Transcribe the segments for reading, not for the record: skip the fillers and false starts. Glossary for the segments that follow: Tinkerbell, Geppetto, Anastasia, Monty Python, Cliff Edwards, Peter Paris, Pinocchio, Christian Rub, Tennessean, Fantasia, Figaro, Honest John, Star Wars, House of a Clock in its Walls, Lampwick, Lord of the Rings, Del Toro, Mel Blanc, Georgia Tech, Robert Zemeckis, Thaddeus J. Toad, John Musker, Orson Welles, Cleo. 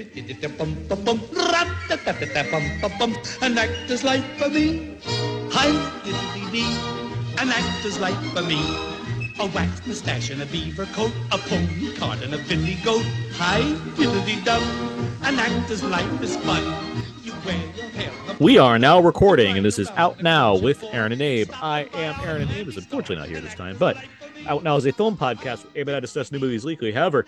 An actor's life for me. Hi, diddly dee. An actor's life for me. A wax mustache and a beaver coat, a pony cart and a billy goat. Hi, diddly dum. An actor's life is fun. You wear your hair. We are now recording, and this is Out Now with Aaron and Abe. I am Aaron, and Abe is unfortunately not here this time, but Out Now is a film podcast where Abe and I discuss new movies weekly. However,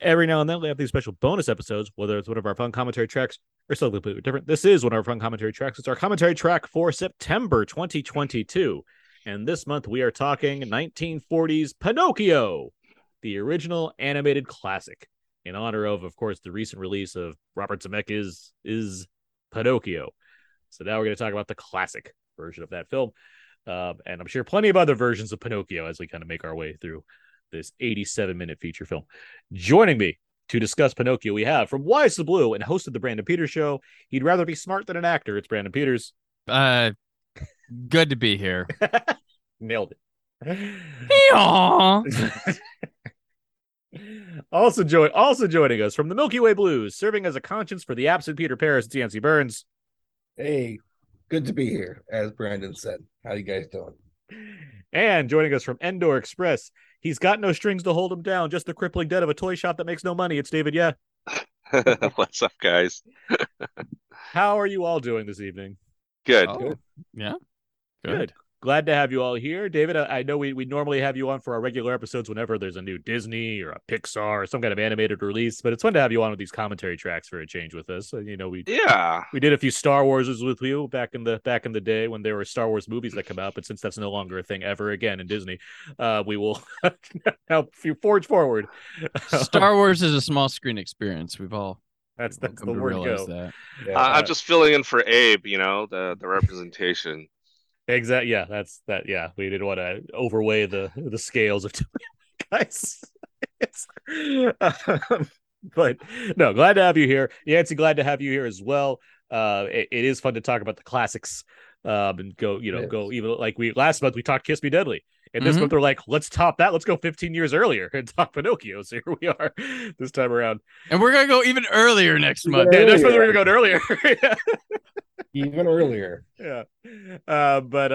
every now and then we have these special bonus episodes, whether it's one of our fun commentary tracks or something completely different. This is one of our fun commentary tracks. It's our commentary track for September 2022. And this month we are talking 1940s Pinocchio, the original animated classic, in honor of course, the recent release of Robert Zemeckis' is Pinocchio. So now we're going to talk about the classic version of that film. And I'm sure plenty of other versions of Pinocchio as we kind of make our way through this 87-minute feature film. Joining me to discuss Pinocchio, we have from Wise to Blue and hosted the Brandon Peters Show. He'd rather be smart than an actor. It's Brandon Peters. Good to be here. Nailed it. Also joining us from the Milky Way Blues, serving as a conscience for the absent Peter Paris, it's Yancey Burns. Hey, good to be here, as Brandon said. How you guys doing? And joining us from Endor Express, he's got no strings to hold him down, just the crippling debt of a toy shop that makes no money. It's David, yeah. What's up, guys? How are you all doing this evening? Good. Oh, yeah. Good. Glad to have you all here. David, I know we normally have you on for our regular episodes whenever there's a new Disney or a Pixar or some kind of animated release, but it's fun to have you on with these commentary tracks for a change with us. You know, we did a few Star Wars with you back in the day when there were Star Wars movies that come out, but since that's no longer a thing ever again in Disney, we will now forge forward. Star Wars is a small screen experience. We've all that's the word to go. That. Yeah. I'm just filling in for Abe, you know, the representation. Exactly. Yeah, yeah. We didn't want to overweigh the scales of guys. But no, glad to have you here. Yancey, glad to have you here as well. It is fun to talk about the classics and go even like we last month we talked Kiss Me Deadly. And this month, they're like, let's top that. Let's go 15 years earlier and talk Pinocchio. So here we are this time around. And we're going to go even earlier next month. Yeah, next month we're going to go earlier. Even earlier. Yeah. But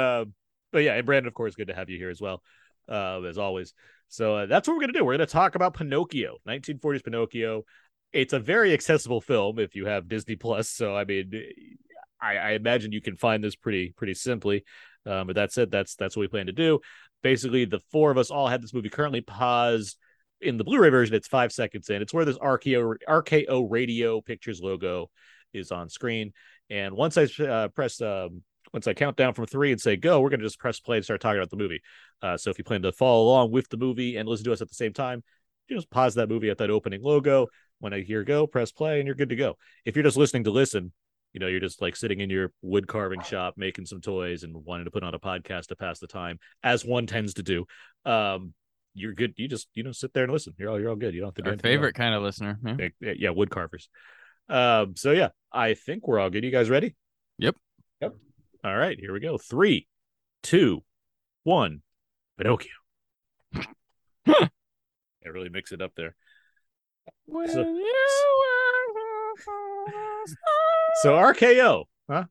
yeah, and Brandon, of course, good to have you here as well, as always. So that's what we're going to do. We're going to talk about Pinocchio, 1940s Pinocchio. It's a very accessible film if you have Disney+. So, I mean, I imagine you can find this pretty simply. But that said, that's what we plan to do. Basically, the four of us all had this movie currently paused. In the Blu-ray version, it's 5 seconds in. It's where this RKO Radio Pictures logo is on screen. And once I once I count down from three and say go, we're going to just press play and start talking about the movie. So if you plan to follow along with the movie and listen to us at the same time, just pause that movie at that opening logo. When I hear go, press play, and you're good to go. If you're just listening to listen, you know, you're just like sitting in your wood carving shop, making some toys and wanting to put on a podcast to pass the time, as one tends to do. You're good. You just, sit there and listen. You're all good. You don't have to do anything. Our favorite kind of listener. Yeah. Wood carvers. So yeah, I think we're all good. You guys ready? Yep. All right, here we go. 3, 2, 1, Pinocchio. I really mix it up there. So RKO, huh?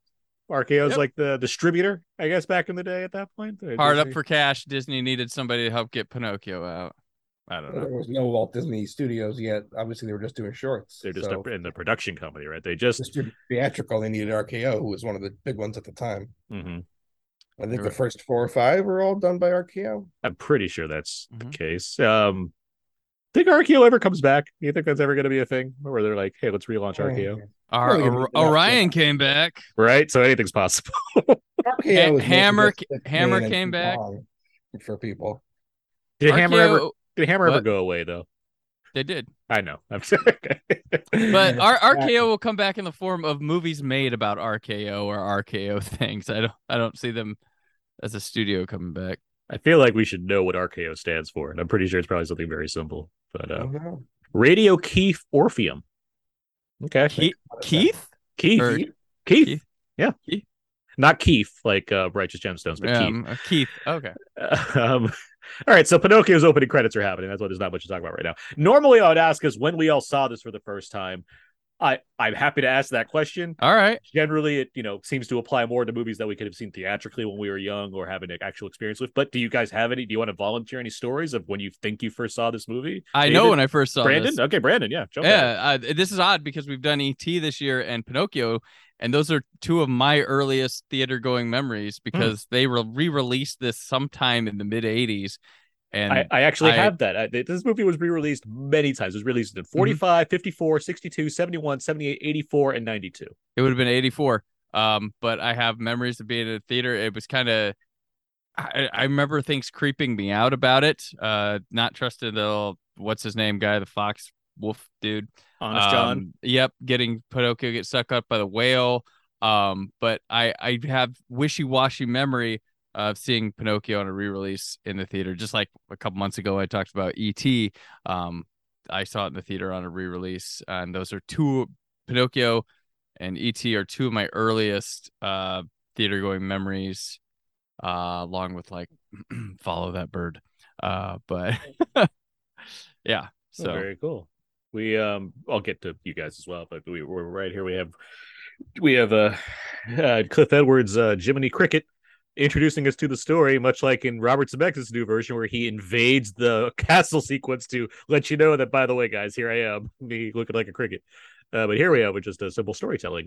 RKO is like the distributor, I guess, back in the day at that point. Hard up for cash. Disney needed somebody to help get Pinocchio out. I don't know. There was no Walt Disney Studios yet. Obviously, they were just doing shorts. They're just in the production company, right? They just theatrical. They needed RKO, who was one of the big ones at the time. Mm-hmm. I think the first 4 or 5 were all done by RKO. I'm pretty sure that's the case. Think RKO ever comes back? Do you think that's ever going to be a thing where they're like, hey, let's relaunch RKO? Orion came back, right? So anything's possible. Hammer came back for people. Did Hammer ever go away though? They did. I know. I'm sorry. But RKO will come back in the form of movies made about RKO or RKO things. I don't see them as a studio coming back. I feel like we should know what RKO stands for, and I'm pretty sure it's probably something very simple. But Radio Keith Orpheum. Okay. Keith. Yeah. Keith. Not Keith, like Righteous Gemstones, but Keith. Okay. All right. So Pinocchio's opening credits are happening. That's why there's not much to talk about right now. Normally, I would ask us when we all saw this for the first time. I'm happy to ask that question. All right. Generally, it seems to apply more to movies that we could have seen theatrically when we were young or having an actual experience with. But do you guys have any? Do you want to volunteer any stories of when you think you first saw this movie? I know when I first saw Brandon. Okay, Brandon. Yeah. This is odd because we've done E.T. this year and Pinocchio, and those are two of my earliest theater going memories because they re-released this sometime in the mid '80s. And I have that. This movie was re-released many times. It was released in 45, 54, 62, 71, 78, 84, and 92. It would have been 84. But I have memories of being in a theater. It was kind of, I remember things creeping me out about it. Not trusting the old, what's his name guy, the fox wolf dude. Honest John. Yep. Getting Pinocchio get sucked up by the whale. But I have wishy-washy memory of seeing Pinocchio on a re-release in the theater. Just like a couple months ago, I talked about E.T. I saw it in the theater on a re-release, and those are two, Pinocchio and E.T. are two of my earliest theater-going memories, along with like Follow That Bird. But yeah, so very cool. We I'll get to you guys as well, but we're right here. We have Cliff Edwards, Jiminy Cricket, introducing us to the story, much like in Robert Zemeckis' new version where he invades the castle sequence to let you know that, by the way, guys, here I am, me looking like a cricket. But here we are with just a simple storytelling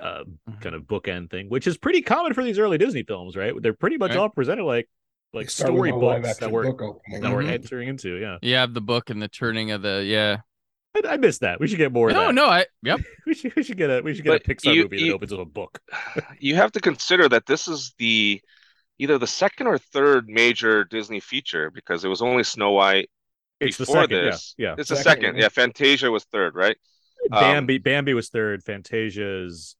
kind of bookend thing, which is pretty common for these early Disney films, right? They're pretty much all presented like storybooks that we're entering into, yeah. Yeah, the book and the turning of the, yeah. I missed that. We should get more. No, of that. No, I. Yep. we should get a Pixar movie that opens with a book. You have to consider that this is either the second or third major Disney feature because it was only Snow White before this. Yeah, yeah. It's the second. Yeah, Fantasia was third, right? Bambi was third. Fantasia's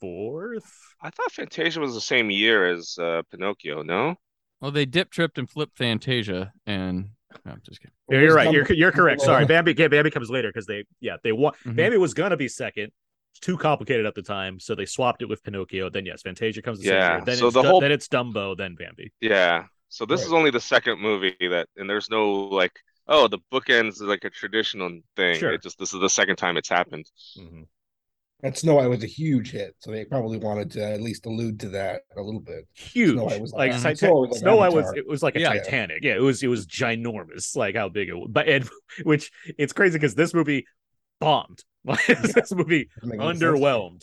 fourth. I thought Fantasia was the same year as Pinocchio. No. Well, they dip, tripped, and flipped Fantasia and. No, I'm just kidding. You're right. You're correct. Sorry, Bambi comes later because they want. Mm-hmm. Bambi was gonna be second. It's too complicated at the time, so they swapped it with Pinocchio. Then yes, Fantasia comes. Yeah. Then so then it's Dumbo. Then Bambi. Yeah. So this is only the second movie and there's no the bookends like a traditional thing. Sure. This is the second time it's happened. Mm-hmm. And Snow White was a huge hit, so they probably wanted to at least allude to that a little bit. Huge, Snow White was like a Titanic. Yeah, it was ginormous, like how big it was. But which it's crazy because this movie bombed. This movie underwhelmed.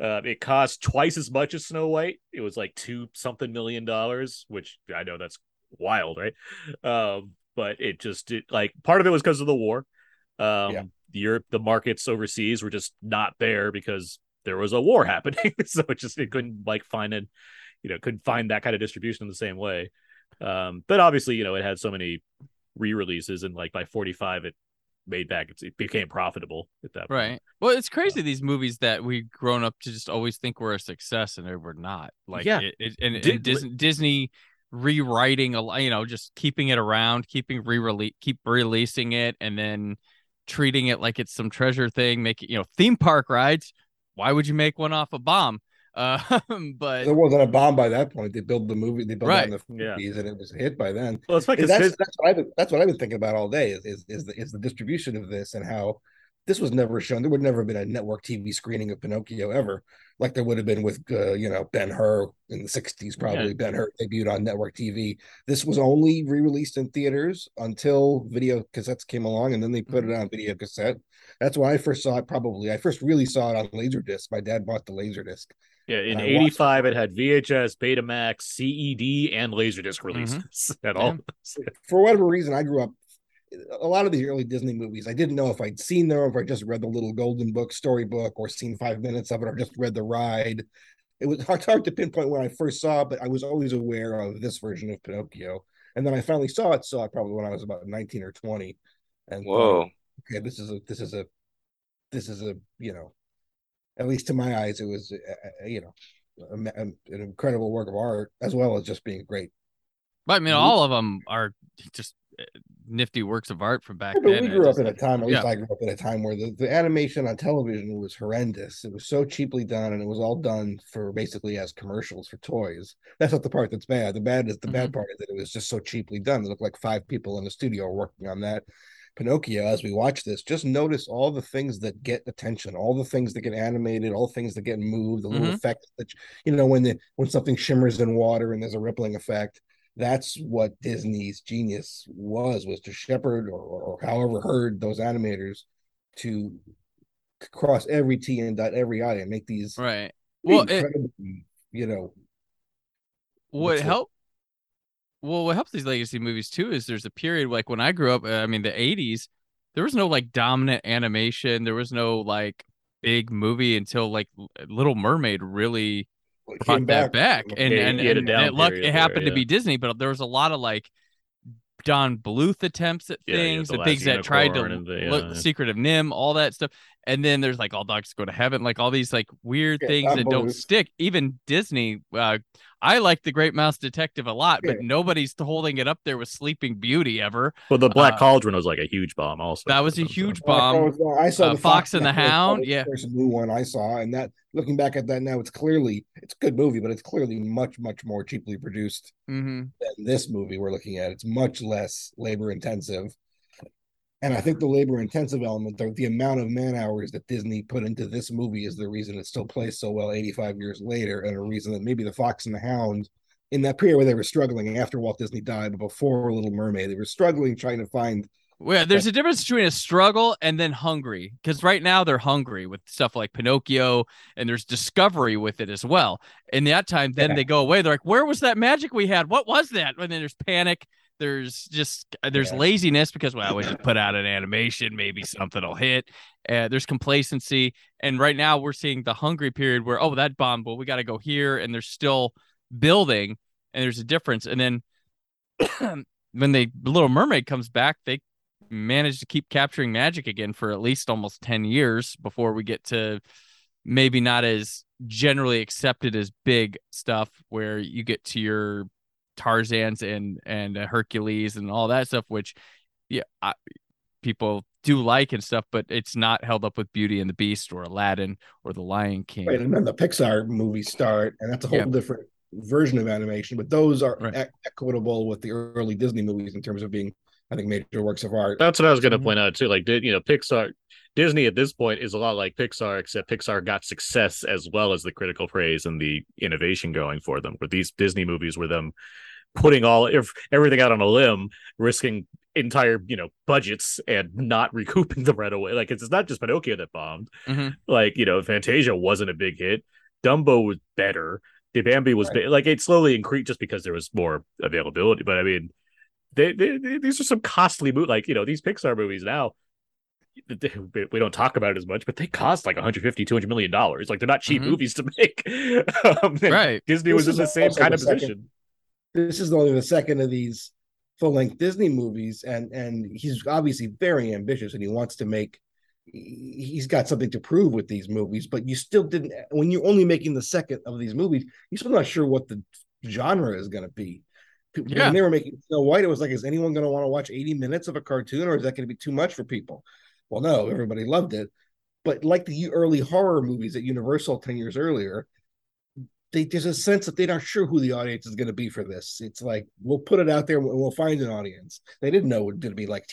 It cost twice as much as Snow White. It was like $2-something million, which I know that's wild, right? But it just part of it was because of the war. Europe, the markets overseas were just not there because there was a war happening. So it couldn't find that kind of distribution in the same way. But obviously, it had so many re-releases and by 45, it made back. It became profitable at that point. Right. Well, it's crazy. These movies that we've grown up to just always think we're a success and they were not Disney rewriting, just keeping it around, keep releasing it. And then, treating it like it's some treasure thing, making theme park rides. Why would you make one off a bomb? But there wasn't a bomb by that point. They built the movie. They built it in the 50s, and it was a hit by then. Well, that's what I've been thinking about all day. Is the distribution of this and how this was never shown. There would never have been a network TV screening of Pinocchio ever, like there would have been with Ben-Hur in the 60s. Probably yeah. Ben-Hur debuted on network TV. This was only re-released in theaters until video cassettes came along, and then they put it on video cassette. That's when I first saw it. Probably I first really saw it on Laserdisc. My dad bought the Laserdisc. Yeah, in '85 it had VHS, Betamax, CED, and Laserdisc releases at all. For whatever reason, I grew up. A lot of the early Disney movies, I didn't know if I'd seen them, or if I just read the Little Golden Book storybook, or seen 5 minutes of it, or just read The Ride. It was hard to pinpoint when I first saw it, but I was always aware of this version of Pinocchio. And then I finally saw it probably when I was about 19 or 20. And whoa, okay, this is a at least to my eyes, it was an incredible work of art, as well as just being great. But I mean, all of them are just nifty works of art from back then. We grew up in a time, at least I grew up in a time where the animation on television was horrendous. It was so cheaply done, and it was all done for basically as commercials for toys. That's not the part that's bad. The bad part is that it was just so cheaply done. It looked like five people in the studio working on that. Pinocchio, as we watch this, just notice all the things that get attention, all the things that get animated, all the things that get moved, the little effects that, you know, when something shimmers in water and there's a rippling effect. That's what Disney's genius was to shepherd or however herd those animators to cross every T and dot every I and make these right. Well, what helps these legacy movies too is there's a period like when I grew up, I mean the 80s, there was no like dominant animation, there was no like big movie until like Little Mermaid really brought that back. And it happened to be Disney, but there was a lot of like Don Bluth attempts at things and things that tried to look Secret of Nim, all that stuff. And then there's like All Dogs Go to Heaven, like all these like weird things that don't stick. Even Disney, I like The Great Mouse Detective a lot, but nobody's holding it up there with Sleeping Beauty ever. Well, The Black Cauldron was like a huge bomb also. That was a huge bomb. I saw the Fox and the Hound. Yeah. There's a new one I saw. And that, looking back at that now, it's a good movie, but it's clearly much, much more cheaply produced than this movie we're looking at. It's much less labor intensive. And I think the labor-intensive element, the amount of man-hours that Disney put into this movie is the reason it still plays so well 85 years later, and a reason that maybe the Fox and the Hound, in that period where they were struggling after Walt Disney died, but before Little Mermaid, they were struggling trying to find... Well, there's a difference between a struggle and then hungry, because right now they're hungry with stuff like Pinocchio, and there's discovery with it as well. And that time, then they go away. They're like, where was that magic we had? What was that? And then there's panic. There's laziness because, well, we just put out an animation, maybe something will hit. There's complacency. And right now we're seeing the hungry period where, oh, that bomb, but we got to go here. And they're still building and there's a difference. And then when Little Mermaid comes back, they manage to keep capturing magic again for at least almost 10 years before we get to maybe not as generally accepted as big stuff where you get to your Tarzans and Hercules and all that stuff, which people do like and stuff, but it's not held up with Beauty and the Beast or Aladdin or The Lion King. Right, and then the Pixar movies start, and that's a whole different version of animation, but those are equitable with the early Disney movies in terms of being, I think, major works of art. That's what I was going to point out too. Like, Pixar, Disney at this point is a lot like Pixar, except Pixar got success as well as the critical praise and the innovation going for them. But these Disney movies were them putting everything out on a limb, risking entire budgets and not recouping them right away. Like, it's not just Pinocchio that bombed. Like, Fantasia wasn't a big hit. Dumbo was better. The Bambi was like it slowly increased just because there was more availability. But I mean. These are some costly movies. Like, these Pixar movies now, we don't talk about it as much, but they cost like $150-200 million. Like, they're not cheap movies to make. Right. Disney was in the same kind of position. This is only the second of these full-length Disney movies, and he's obviously very ambitious, and he wants to make. He's got something to prove with these movies, but you still didn't. When you're only making the second of these movies, you're still not sure what the genre is going to be. When they were making Snow White, it was like, is anyone going to want to watch 80 minutes of a cartoon, or is that going to be too much for people? Well, no, everybody loved it. But like the early horror movies at Universal 10 years earlier, there's a sense that they're not sure who the audience is going to be for this. It's like, we'll put it out there and we'll find an audience. They didn't know it was going to be like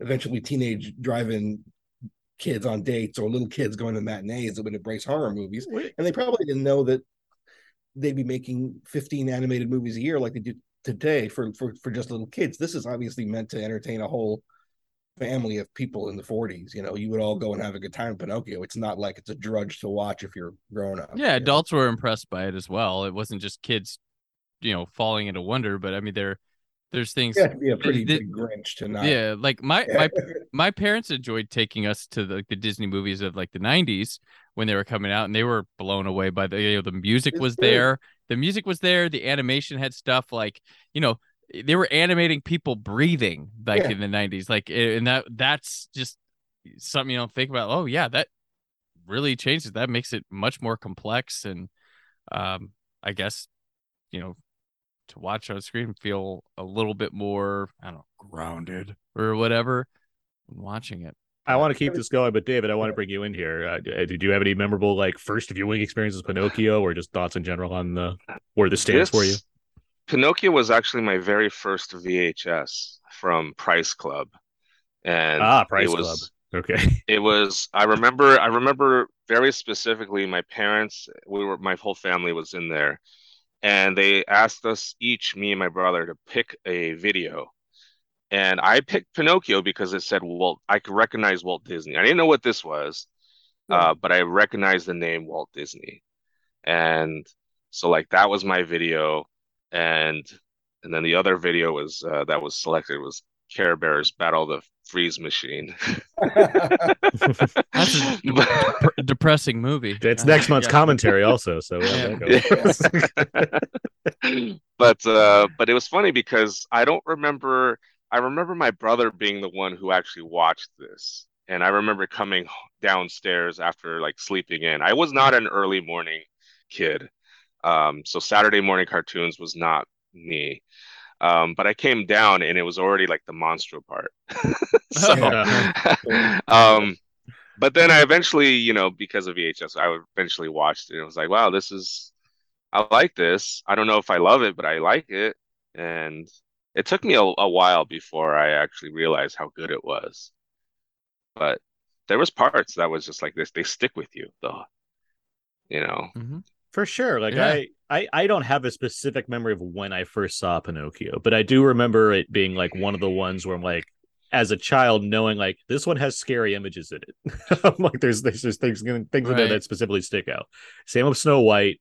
eventually teenage drive-in kids on dates or little kids going to matinees that would embrace horror movies. And they probably didn't know that they'd be making 15 animated movies a year like they do today for just little kids. This is obviously meant to entertain a whole family of people in the 40s. You would all go and have a good time with Pinocchio. It's not like it's a drudge to watch if you're grown up. Yeah, adults were impressed by it as well. It wasn't just kids, falling into wonder, but I mean, there's things... Yeah, be a pretty big Grinch to not... Yeah, like my parents enjoyed taking us to the Disney movies of like the 90s when they were coming out, and they were blown away by the music was there. The music was there. The animation had stuff like, they were animating people breathing like in the 90s. Like, and that's just something you don't think about. Oh yeah, that really changes. That makes it much more complex. And I guess, to watch on screen feel a little bit more, I don't know, grounded or whatever when watching it. I want to keep this going, but David, I want to bring you in here. Did you have any memorable, like, first viewing experiences with Pinocchio, or just thoughts in general on where this stands for you? Pinocchio was actually my very first VHS from Price Club. And Price Club. Okay. It was, I remember very specifically my parents, my whole family was in there, and they asked us each, me and my brother, to pick a video. And I picked Pinocchio because it said, well, I could recognize Walt Disney. I didn't know what this was, but I recognized the name Walt Disney. And so like that was my video. And then the other video was that was selected was Care Bears Battle the Freeze Machine. That's a depressing movie. It's next month's commentary also. So but it was funny because I remember my brother being the one who actually watched this. And I remember coming downstairs after like sleeping in. I was not an early morning kid. So Saturday morning cartoons was not me. But I came down and it was already like the monstro part. But then I eventually, because of VHS, I eventually watched it. And it was like, wow, I like this. I don't know if I love it, but I like it. And it took me a while before I actually realized how good it was. But there was parts that was just like this. They stick with you, though, Mm-hmm. For sure. I don't have a specific memory of when I first saw Pinocchio, but I do remember it being like one of the ones where I'm like, as a child, knowing like this one has scary images in it. I'm like, there's just things in there that specifically stick out. Same with Snow White.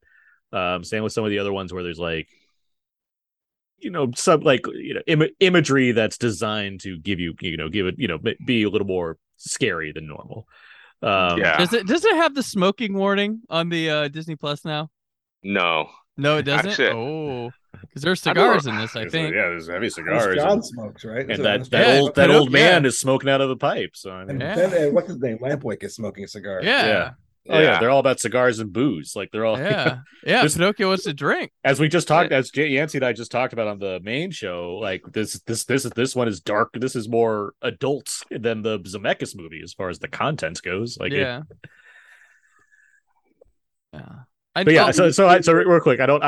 Same with some of the other ones where there's like, some like imagery that's designed to give you, give it, be a little more scary than normal. Does it have the smoking warning on the Disney Plus now? No, it doesn't. Actually, because there's cigars in this, I think. Yeah, there's heavy cigars. John smokes, right? And that old man is smoking out of a pipe. So I mean, and what's his name? Lampwick is smoking a cigar. Yeah. Oh yeah, they're all about cigars and booze. Like they're all Pinocchio wants to drink. As we just talked, as Yancey and I just talked about on the main show, like this one is dark. This is more adult than the Zemeckis movie as far as the contents goes. Like So real quick, I don't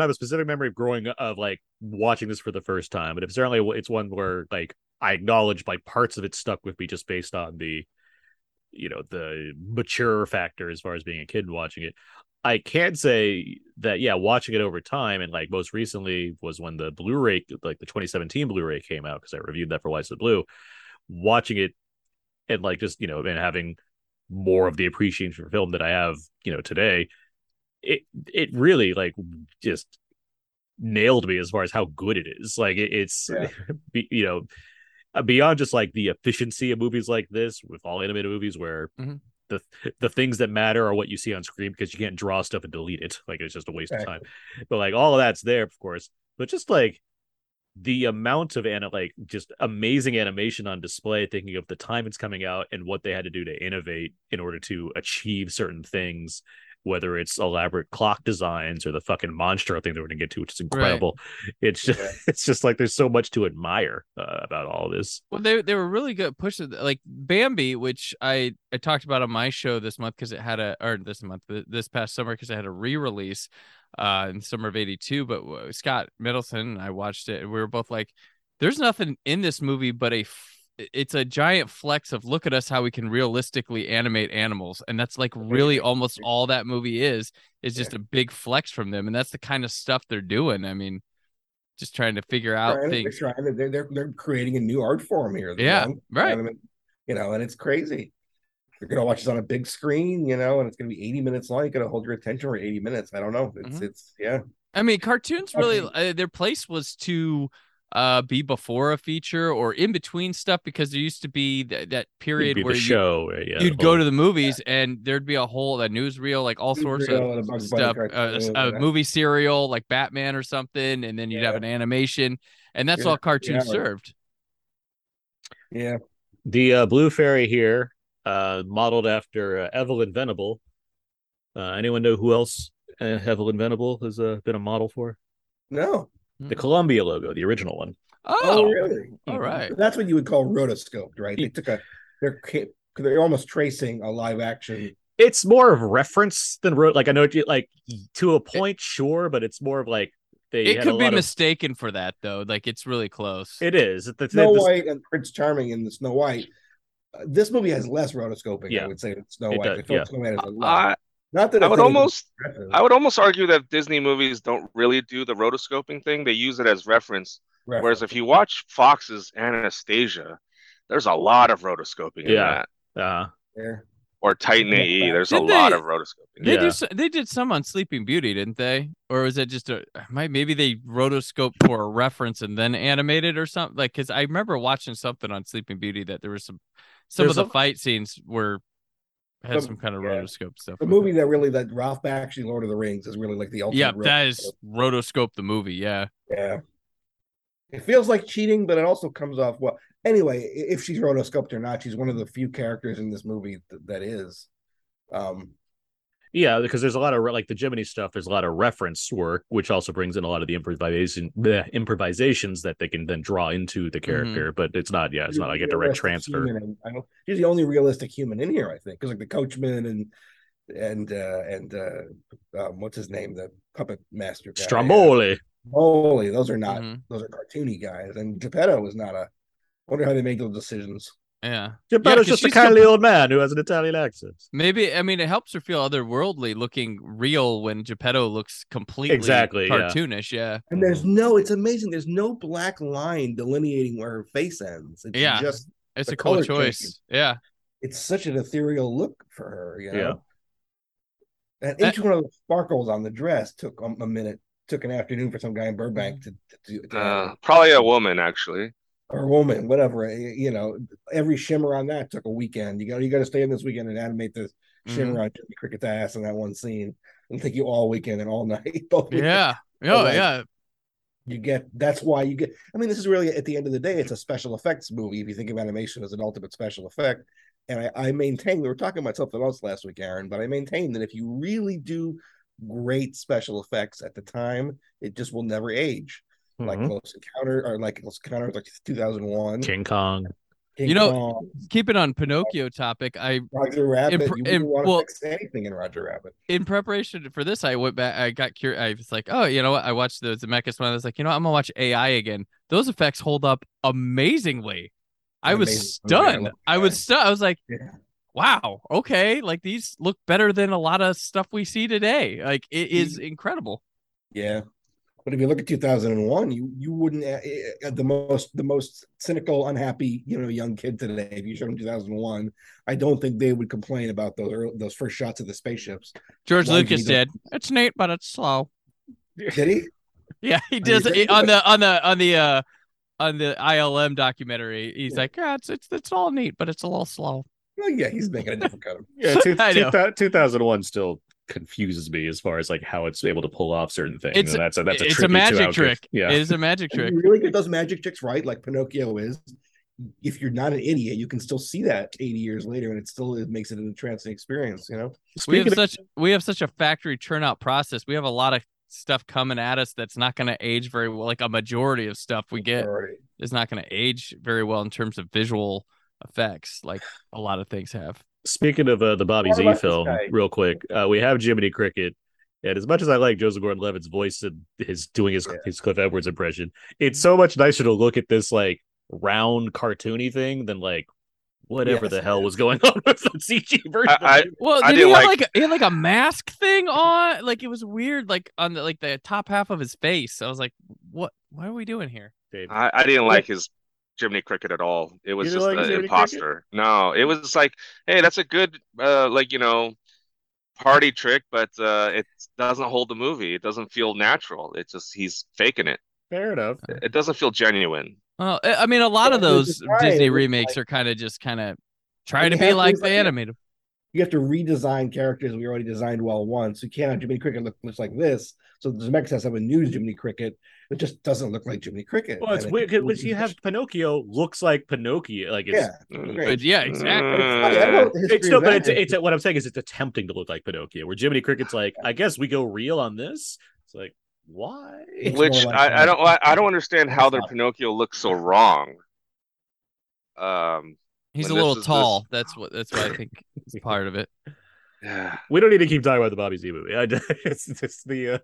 have a specific memory of growing up of like watching this for the first time, but certainly it's one where like I acknowledge like parts of it stuck with me just based on the. The mature factor as far as being a kid and watching it. I can say that, watching it over time, and like most recently was when the Blu-ray, like the 2017 Blu-ray came out, because I reviewed that for Why So Blue, watching it and like just, and having more of the appreciation for film that I have, today, it really like just nailed me as far as how good it is. Like beyond just like the efficiency of movies like this with all animated movies where the things that matter are what you see on screen because you can't draw stuff and delete it. Like it's just a waste of time, but like all of that's there, of course, but just like the amount of just amazing animation on display, thinking of the time it's coming out and what they had to do to innovate in order to achieve certain things, whether it's elaborate clock designs or the fucking monster thing that we're going to get to, which is incredible. Right. It's just like there's so much to admire about all this. Well, they were really good pushes. Like Bambi, which I talked about on my show this month because it had this past summer because I had a re-release in the summer of '82. But Scott Middleton and I watched it and we were both like, there's nothing in this movie but it's a giant flex of look at us, how we can realistically animate animals. And that's like really almost all that movie is just a big flex from them. And that's the kind of stuff they're doing. I mean, just trying to figure out things. They're creating a new art form here. And it's crazy. You're going to watch this on a big screen, and it's going to be 80 minutes long. You're going to hold your attention for 80 minutes. I don't know. I mean, cartoons really, their place was to be before a feature or in between stuff, because there used to be that period where you'd go to the movies and there'd be a newsreel, like all sorts of stuff, a movie serial like Batman or something, and then you'd have an animation, and that's all cartoons served. The Blue Fairy here, modeled after Evelyn Venable. Anyone know who else Evelyn Venable has been a model for? No. The Columbia logo, the original one. Oh, really? All right. That's what you would call rotoscoped, right? They took they're almost tracing a live action. It's more of reference than like I know, like to a point, sure, but it's more of like It could be mistaken for that, though. Like, it's really close. It is. Snow White and Prince Charming in the Snow White. This movie has less rotoscoping, I would say, than Snow White. I would almost argue that Disney movies don't really do the rotoscoping thing. They use it as reference. Whereas if you watch Fox's Anastasia, there's a lot of rotoscoping in that. Or Titan A.E. There's a lot of rotoscoping. They did some on Sleeping Beauty, didn't they? Or was it just maybe they rotoscoped for a reference and then animated or something? Like, because I remember watching something on Sleeping Beauty that there was some fight scenes were had some kind of rotoscope stuff. The movie that Ralph Bakshi, Lord of the Rings, is really like the ultimate. Yeah, that is rotoscope the movie. Yeah. Yeah. It feels like cheating, but it also comes off well. Anyway, if she's rotoscoped or not, she's one of the few characters in this movie that is. Yeah, because there's a lot of, like the Jiminy stuff, there's a lot of reference work, which also brings in a lot of the improvisations that they can then draw into the character, but it's not like a direct transfer. She's the only realistic human in here, I think, because like the Coachman and what's his name? The puppet master guy. Stromboli. Stromboli. Those are not, those are cartoony guys. And Geppetto is not I wonder how they make those decisions. Yeah. Geppetto's just a kindly old man who has an Italian accent. Maybe, I mean, it helps her feel otherworldly looking real when Geppetto looks completely cartoonish. Yeah. And it's amazing. There's no black line delineating where her face ends. It's just it's a cool choice. Changes. Yeah. It's such an ethereal look for her, you know? Yeah. And each one of the sparkles on the dress took a minute, took an afternoon for some guy in Burbank to probably a woman, actually. Or woman, whatever, you know, every shimmer on that took a weekend. You got to stay in this weekend and animate the shimmer on Jiminy Cricket's ass in that one scene. It'll take you all weekend and all night. I mean, this is really, at the end of the day, it's a special effects movie. If you think of animation as an ultimate special effect, and I maintain, we were talking about something else last week, Aaron, but I maintain that if you really do great special effects at the time, it just will never age. Like Close Encounter, like 2001, King Kong. You know, keep it on Pinocchio topic. Roger Rabbit. You want to fix anything in Roger Rabbit. In preparation for this, I went back. I got curious. I was like, oh, you know what? I watched the Zemeckis one. I was like, you know what? I'm gonna watch AI again. Those effects hold up amazingly. I was stunned. I was like, wow, okay. Like these look better than a lot of stuff we see today. Like it is incredible. Yeah. But if you look at 2001, you wouldn't the most cynical, unhappy, you know, young kid today. If you showed him 2001, I don't think they would complain about those first shots of the spaceships. George Lucas did. It's neat, but it's slow. Did he? Yeah, he does on the ILM documentary. He's like, yeah, it's all neat, but it's a little slow. Well, yeah, he's making a different cut of it. Yeah, 2001 still confuses me as far as like how it's able to pull off certain things. It's a magic trick. Yeah. It is a magic trick. You really get those magic tricks right, like Pinocchio is. If you're not an idiot, you can still see that 80 years later, and it makes it an entrancing experience. You know, we have such a factory turnout process. We have a lot of stuff coming at us that's not going to age very well. Like a majority of stuff we get is not going to age very well in terms of visual effects. Like a lot of things have. Speaking of the Bobby Z film, real quick, we have Jiminy Cricket, and as much as I like Joseph Gordon-Levitt's voice and his Cliff Edwards impression, it's so much nicer to look at this like round cartoony thing than like whatever the hell was going on with the CG version. He had like a mask thing on, like it was weird, like on the like the top half of his face. I was like, what? What are we doing here, David? I didn't like his Jiminy Cricket at all. It was just an imposter. No, it was like, hey, that's a good like, you know, party trick, but it doesn't hold the movie. It doesn't feel natural. It's just he's faking it. Fair enough. It doesn't feel genuine. Well, I mean, a lot of those Disney remakes are kind of trying to be like they animated. You have to redesign characters we already designed well once. You can't have Jiminy Cricket looks like this. So Zemeckis has to have a new Jiminy Cricket. It just doesn't look like Jiminy Cricket. Well, it's weird because you have Pinocchio looks like Pinocchio. Like it's, yeah, exactly. It's what I'm saying is it's attempting to look like Pinocchio. Where Jiminy Cricket's like, I guess we go real on this. It's like, why? Which I don't understand how their Pinocchio looks so wrong. He's a little tall. That's what I think is part of it. Yeah. We don't need to keep talking about the Bobby Z movie. It's the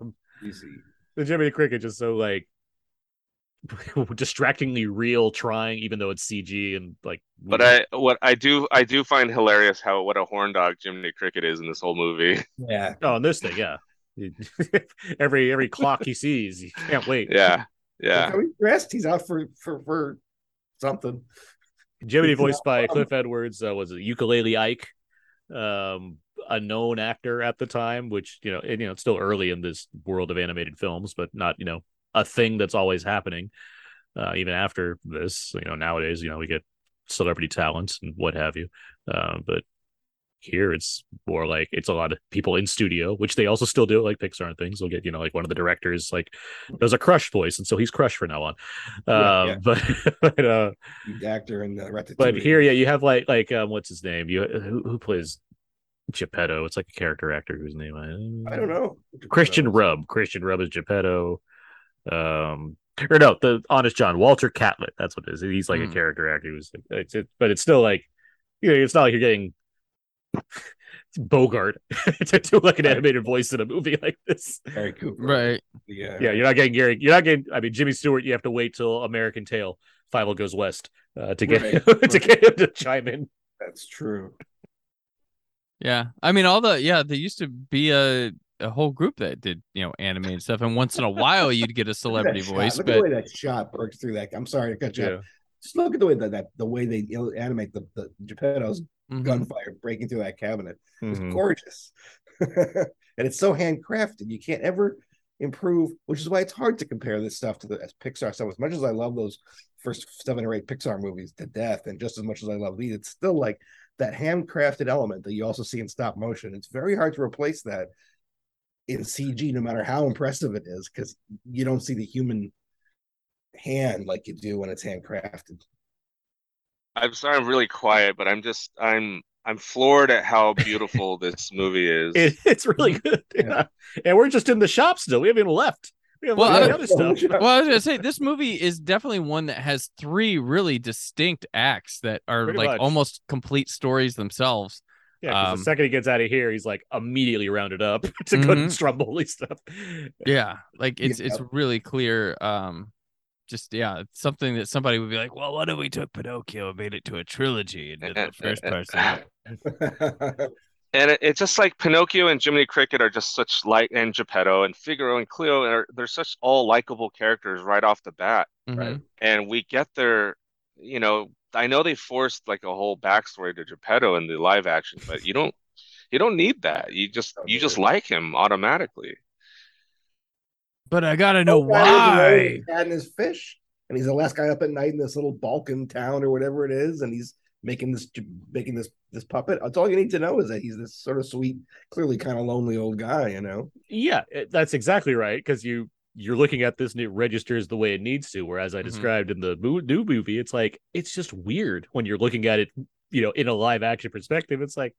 The Jiminy Cricket just so like distractingly real trying, even though it's CG and like. But I do find hilarious how what a horn dog Jiminy Cricket is in this whole movie. Yeah. Oh, and this thing, yeah. every clock he sees, he can't wait. Yeah, yeah. How he's dressed, he's out for something. Jiminy, voiced by Cliff Edwards, was a ukulele Ike, a known actor at the time, which it's still early in this world of animated films, but not a thing that's always happening. Even after this, nowadays, we get celebrity talents and what have you, but. Here it's more like it's a lot of people in studio, which they also still do, like Pixar and things. We'll get like one of the directors like does a Crush voice, and so he's Crush for now on. Yeah. But the actor and Ratatouille. But here, yeah, you have like what's his name? Who plays Geppetto? It's like a character actor whose name I don't know. Christian Rubb. Christian Rubb is Geppetto. Or no, the Honest John, Walter Catlett. That's what it is. He's like a character actor who's like, but it's still like it's not like you're getting. Bogart to do like an animated voice in a movie like this. Gary Cooper, right? Yeah. You're not getting Gary. You're not getting. I mean, Jimmy Stewart. You have to wait till American Tail 5-0 Goes West to get get him to chime in. That's true. Yeah, I mean, there used to be a whole group that did animated stuff, and once in a while you'd get a celebrity voice. Look at the way that shot breaks through that. I'm sorry to cut you off. Just look at the way that they animate the Geppetto's. Mm-hmm. Gunfire breaking through that cabinet. It's gorgeous. And it's so handcrafted. You can't ever improve, which is why it's hard to compare this stuff to the Pixar stuff. As much as I love those first 7 or 8 Pixar movies to death, and just as much as I love these, it's still like that handcrafted element that you also see in stop motion. It's very hard to replace that in CG, no matter how impressive it is, because you don't see the human hand like you do when it's handcrafted. I'm sorry, I'm really quiet, but I'm floored at how beautiful this movie is. It's really good, yeah. And we're just in the shop still. We haven't even left. We haven't other stuff. Well, I was gonna say this movie is definitely one that has 3 really distinct acts that are almost complete stories themselves. Yeah, because the second he gets out of here, he's like immediately rounded up to go to Stromboli stuff. Yeah, like it's really clear. It's something that somebody would be like, well, what if we took Pinocchio and made it to a trilogy and did the first person? And it's just like Pinocchio and Jiminy Cricket are just such light, and Geppetto and Figaro and Cleo, they're such all likable characters right off the bat. Mm-hmm. Right? And we get their, I know they forced like a whole backstory to Geppetto in the live action, but you don't need that. You just like him automatically. But I gotta know why. He's adding his fish, and he's the last guy up at night in this little Balkan town or whatever it is, and he's making this puppet. That's all you need to know is that he's this sort of sweet, clearly kind of lonely old guy, Yeah, that's exactly right. Because you're looking at this and it registers the way it needs to. Whereas I described in the new movie, it's like it's just weird when you're looking at it, in a live action perspective. It's like,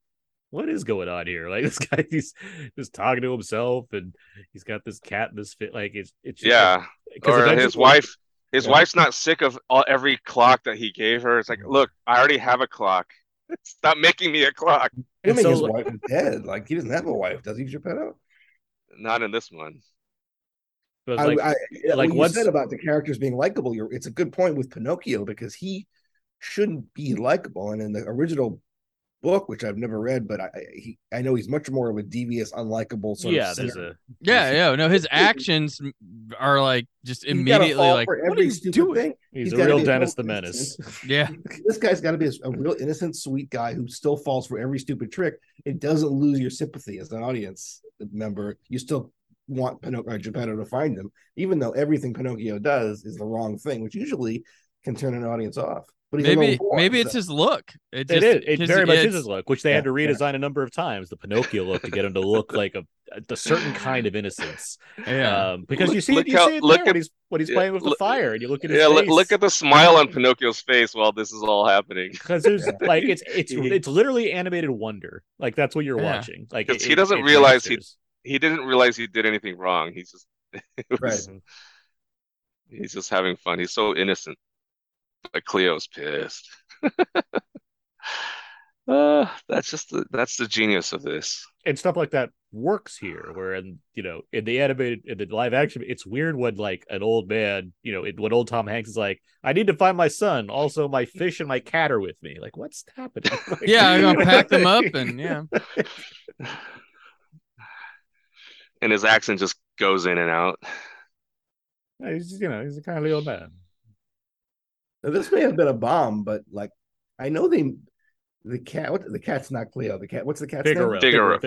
what is going on here? Like this guy, he's just talking to himself, and he's got this cat and this fit. Like it's just, or his wife. His wife's not sick of every clock that he gave her. It's like, look, I already have a clock. Stop making me a clock. His wife is dead. Like he doesn't have a wife, does he, Geppetto? Not in this one. But what you said about the characters being likable, it's a good point with Pinocchio because he shouldn't be likable, and in the original book, which I've never read, but I know he's much more of a devious, unlikable sort of sinner. No, his actions are like just immediately like what are you doing? He's a real Dennis the Menace. Yeah, this guy's got to be a real innocent, sweet guy who still falls for every stupid trick. It doesn't lose your sympathy as an audience member. You still want Geppetto to find him, even though everything Pinocchio does is the wrong thing, which usually can turn an audience off. Maybe it's his look. It very much is his look, which they had to redesign a number of times. The Pinocchio look to get him to look like a certain kind of innocence. Yeah, because you see it when he's playing with the fire, and you look at his face. Look at the smile on Pinocchio's face while this is all happening. Because there's like it's literally animated wonder. Like that's what you're watching. Like he doesn't realize he didn't realize he did anything wrong. He's just having fun. He's so innocent. But Cleo's pissed. That's the genius of this, and stuff like that works here, where in the animated, in the live action, it's weird when like an old man, when old Tom Hanks is like, I need to find my son, also my fish and my cat are with me, like what's happening? Like, yeah, I'm gonna pack them up and yeah. And his accent just goes in and out. Yeah, he's just, he's a kindly old man. Now, this may have been a bomb, but like I know the cat. What, the cat's not Cleo. The cat. What's the cat's name? Figaro.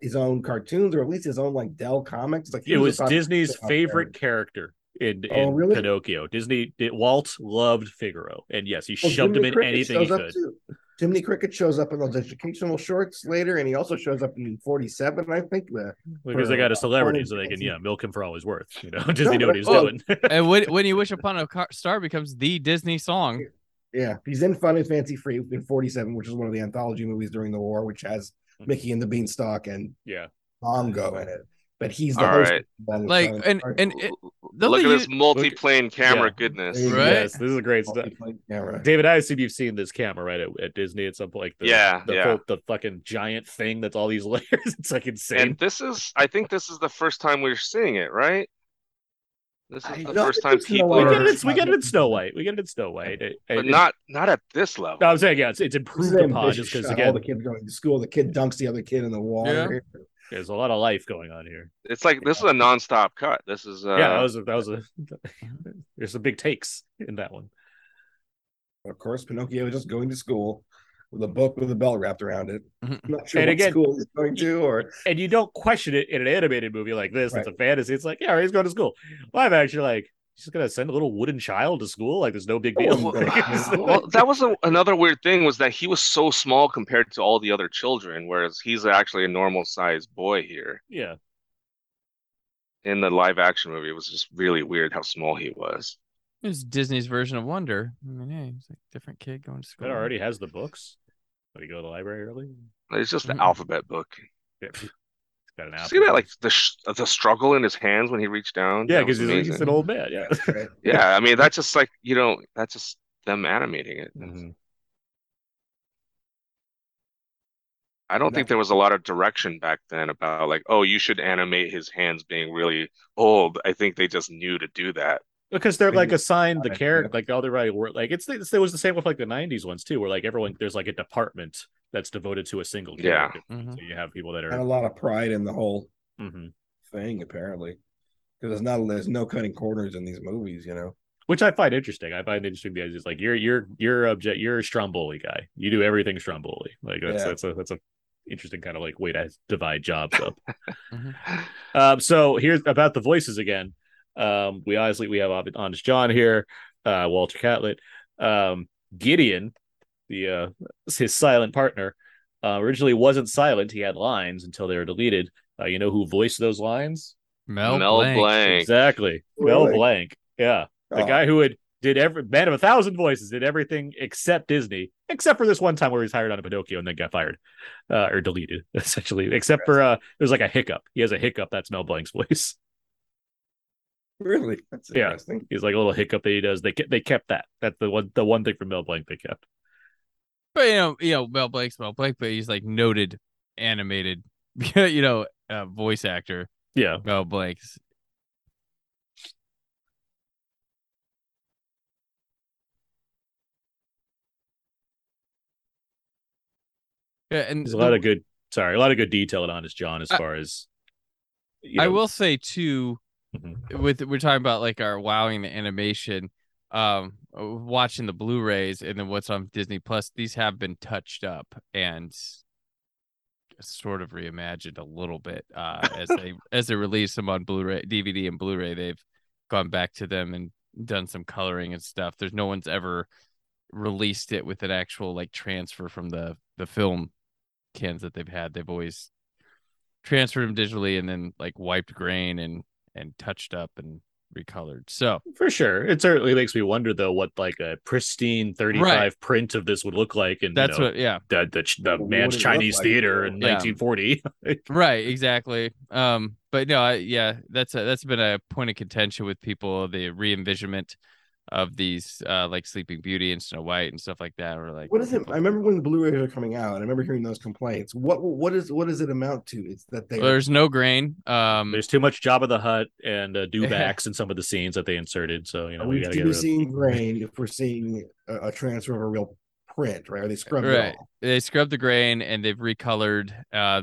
His own cartoons, or at least his own like Dell comics. Like it was Disney's favorite character in Pinocchio. Walt loved Figaro, and yes, he shoved him in anything he could. Jiminy Cricket shows up in those educational shorts later, and he also shows up in 47, I think. Because they got a celebrity, so they can milk him for all he's worth. Disney knew what he was doing. And when You Wish Upon a Star becomes the Disney song. Yeah, he's in Fun and Fancy Free in 47, which is one of the anthology movies during the war, which has Mickey and the Beanstalk and Bongo in it. But he's the host. Right. Like and look at this multi-plane camera goodness, right? Yes, this is a great stuff. Camera. David, I assume you've seen this camera right at Disney at some point. Like the fucking giant thing that's all these layers. It's like insane. And I think this is the first time we're seeing it, right? This is the first time people. We get it in Snow White. But not at this level. No, I'm saying it's improved upon just because again, all the kids going to school, the kid dunks the other kid in the wall. Yeah. There's a lot of life going on here. It's like this is a nonstop cut. This is that was there's some big takes in that one. Of course, Pinocchio is just going to school with a book with a bell wrapped around it. I'm not sure what school he's going to, and you don't question it in an animated movie like this. Right. It's a fantasy. It's like he's going to school. Live action, like he's just going to send a little wooden child to school. Like there's no big deal. Well, that was another weird thing was that he was so small compared to all the other children, whereas he's actually a normal sized boy here. Yeah. In the live action movie, it was just really weird how small he was. It was Disney's version of Wonder. I mean, yeah, he's like a different kid going to school. It already has the books. Did he go to the library early? It's just the alphabet book. Yeah. Got an alphabet. See that, like the struggle in his hands when he reached down. Yeah, because he's an old man. Yeah, right. Yeah. I mean, that's just like that's just them animating it. Mm-hmm. I don't think there was a lot of direction back then about like, oh, you should animate his hands being really old. I think they just knew to do that. Because they're like assigned the character, like all the right work. Like it was the same with like the '90s ones too, where like everyone there's like a department that's devoted to a single character. Yeah, so you have people that are had a lot of pride in the whole thing, apparently, because there's no cutting corners in these movies, Which I find interesting. The idea is like you're a Stromboli guy. You do everything Stromboli. Like that's a interesting kind of like way to divide jobs up. So here's about the voices again. We have Honest John here, Walter Catlett, Gideon, his silent partner, originally wasn't silent. He had lines until they were deleted. You know who voiced those lines? Mel Blanc. Exactly. Really? Mel Blanc. Yeah. The guy who did every man of 1,000 voices, did everything except Disney, except for this one time where he was hired on a Pinocchio and then got fired or deleted essentially, except for, there's like a hiccup. He has a hiccup. That's Mel Blanc's voice. Really? That's interesting. Yeah. He's like a little hiccup that he does. They kept that. That's the one thing from Mel Blanc they kept. But Mel Blanc's Mel Blanc, but he's like noted animated, voice actor. Yeah, Mel Blanc's. Yeah, and there's a lot of good detail in Honest John as far as. I will say too. With we're talking about like our wowing the animation, watching the Blu-rays and then what's on Disney Plus. These have been touched up and sort of reimagined a little bit as they release them on Blu-ray, DVD, and Blu-ray. They've gone back to them and done some coloring and stuff. There's no one's ever released it with an actual like transfer from the film cans that they've had. They've always transferred them digitally and then like wiped grain and touched up and recolored. So for sure. It certainly makes me wonder though, what like a pristine 35 print of this would look like. And that's the man's Chinese theater in 1940. Right. Exactly. But no, that's been a point of contention with people, the re-envisionment of these like Sleeping Beauty and Snow White and stuff like that. Or like, what is it? I remember when the Blu-rays are coming out, and I remember hearing those complaints. What does it amount to? It's that they there's no grain. There's too much Jabba the Hutt and dewbacks in some of the scenes that they inserted. So you know, we gotta get rid of seeing grain if we're seeing a transfer of a real print, right? Or they scrubbed it all. They scrubbed the grain and they've recolored.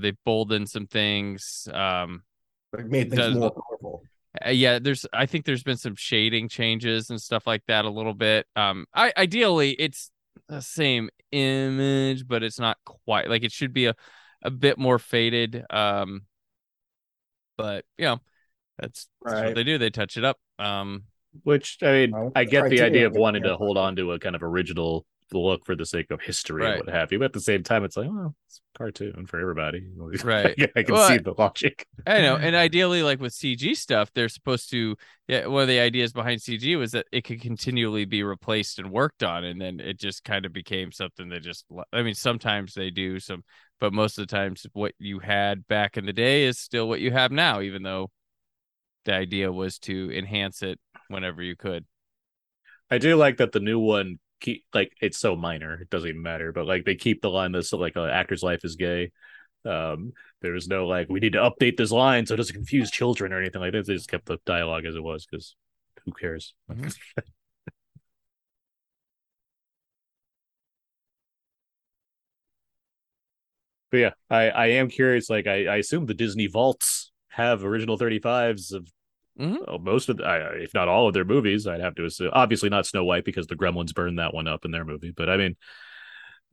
They've boldened some things. Made things more powerful. Yeah, I think there's been some shading changes and stuff like that a little bit. Ideally, it's the same image, but it's not quite like it should be a bit more faded. But you know, that's what they do. They touch it up. Which I mean, I get the idea of wanting to hold on to a kind of original look for the sake of history and what have you, but at the same time it's like, well, it's a cartoon for everybody, right? I can see the logic. I know, and ideally, like with CG stuff, they're supposed to one of the ideas behind CG was that it could continually be replaced and worked on, and then it just kind of became something that just, I mean, sometimes they do some, but most of the times what you had back in the day is still what you have now, even though the idea was to enhance it whenever you could. I do like that the new one, like, it's so minor it doesn't even matter, but like they keep the line that's like an actor's life is gay. There was no like, we need to update this line so it doesn't confuse children or anything like that. They just kept the dialogue as it was because who cares. But yeah, I am curious, like I assume the Disney vaults have original 35s of most of, if not all of their movies, I'd have to assume. Obviously not Snow White because the Gremlins burned that one up in their movie. But I mean,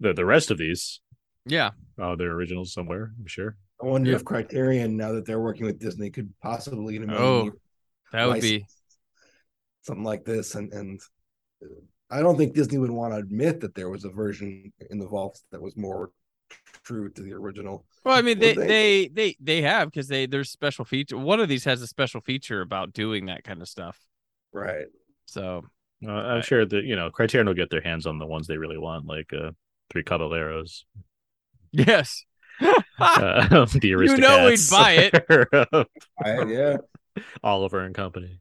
the rest of these, their originals somewhere, I'm sure. I wonder if Criterion, now that they're working with Disney, could possibly get a movie that would be something like this. And I don't think Disney would want to admit that there was a version in the vaults that was more true to the original. Well, I mean, they have, because there's special feature. One of these has a special feature about doing that kind of stuff, right? So I'm sure that, you know, Criterion will get their hands on the ones they really want, like Three Caballeros. Yes, the Aristocats. You know we'd buy it. Oliver and Company.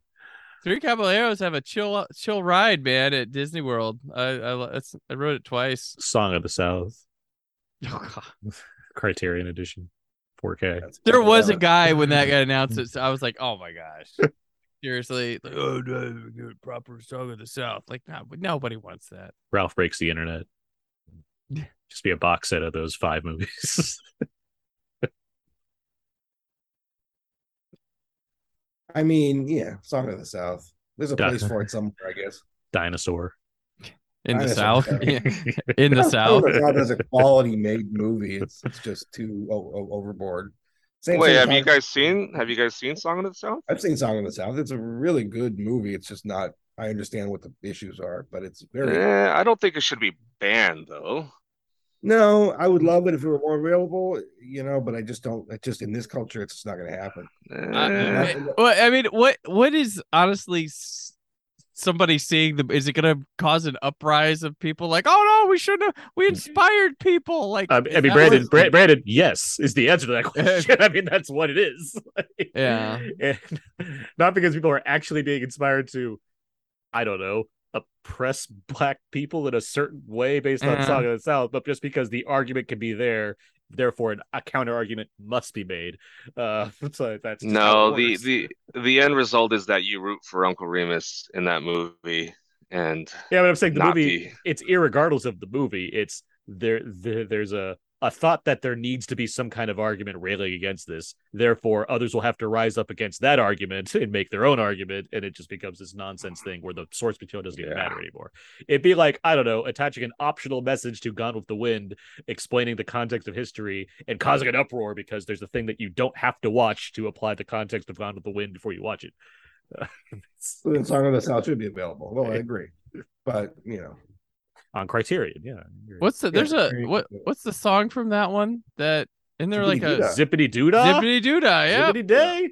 Three Caballeros have a chill ride, man, at Disney World. I wrote it twice. Song of the South. Oh, God. Criterion edition 4K. There was a guy when that got announced it, so I was like, oh my gosh, seriously, like, oh no, proper Song of the South, like, nah, nobody wants that. Ralph Breaks the Internet, just be a box set of those 5 movies. I mean, yeah, Song of the South, there's a place for it somewhere, I guess. Dinosaur in the South, in the South, as a quality made movie, it's just too overboard. Have you guys seen Song of the South? I've seen Song of the South. It's a really good movie. It's just not. I understand what the issues are, but it's very. I don't think it should be banned, though. No, I would love it if it were more available, you know, but I just don't. It's just in this culture, it's just not going to happen. Well, I mean, what is honestly? Somebody seeing them, is it going to cause an uprising of people like, oh no, we shouldn't have, we inspired people, like I mean, Brandon, yes is the answer to that question. I mean, that's what it is. Yeah, and not because people are actually being inspired to, I don't know, oppress black people in a certain way based on Song of the South, but just because the argument can be there, therefore a counter argument must be made. So that's no, the end result is that you root for Uncle Remus in that movie, and but I'm saying the movie, it's irregardless of the movie, it's there's a thought that there needs to be some kind of argument railing against this, therefore others will have to rise up against that argument and make their own argument, and it just becomes this nonsense thing where the source material doesn't even matter anymore. It'd be like, I don't know, attaching an optional message to Gone with the Wind explaining the context of history and causing an uproar because there's a thing that you don't have to watch to apply the context of Gone with the Wind before you watch it. The Song of the South should be available. Well, I agree, but you know, on Criterion, what's the song from that one that, and they're like a zippity doodah, yeah, zippity day.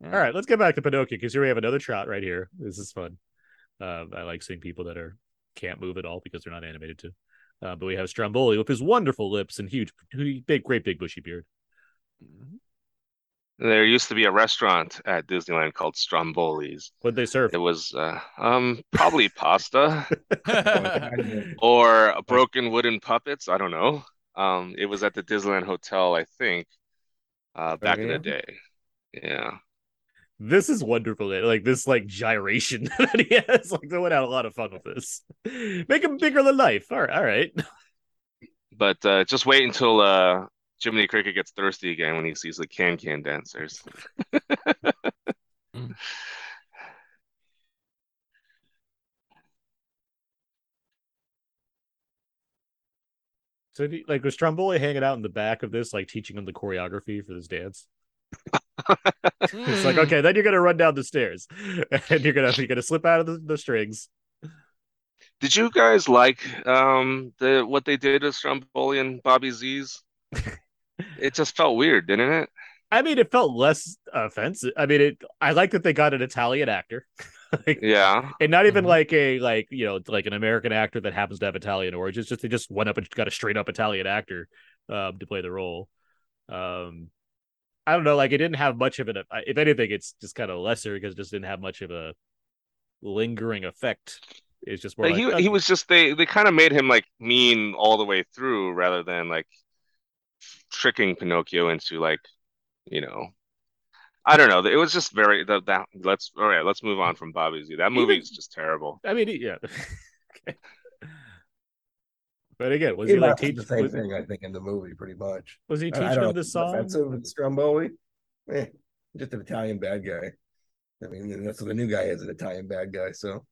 Yeah. All right, let's get back to Pinocchio because here we have another trot right here. This is fun. I like seeing people that can't move at all because they're not animated to. But we have Stromboli with his wonderful lips and huge, big, great, big bushy beard. There used to be a restaurant at Disneyland called Stromboli's. What'd they serve? It was probably pasta or broken wooden puppets. I don't know. It was at the Disneyland Hotel, I think, back in the day. Yeah. This is wonderful. Like this, like gyration that he has. Like they went out a lot of fun with this. Make him bigger than life. All right. But just wait until Jiminy Cricket gets thirsty again when he sees the can dancers. So, like, was Stromboli hanging out in the back of this, like, teaching him the choreography for this dance? It's like, okay, then you're gonna run down the stairs, and you're gonna slip out of the strings. Did you guys like what they did with Stromboli and Bobby Z's? It just felt weird, didn't it? I mean, it felt less offensive. I mean, I like that they got an Italian actor. Like, yeah. And not even like an American actor that happens to have Italian origins. Just they just went up and got a straight up Italian actor to play the role. I don't know. Like, it didn't have much of an. If anything, it's just kind of lesser because it just didn't have much of a lingering effect. It's just more. Like, he was just they kind of made him like mean all the way through, rather than like tricking Pinocchio into like, you know, I don't know. It was just very let's move on from Bobby Z. That movie is just terrible. I mean, yeah. Okay. But again, was he like teaching the same thing? I think in the movie, pretty much. Was he teaching him the song? Offensive with Stromboli, just an Italian bad guy. I mean, that's what the new guy is—an Italian bad guy. So,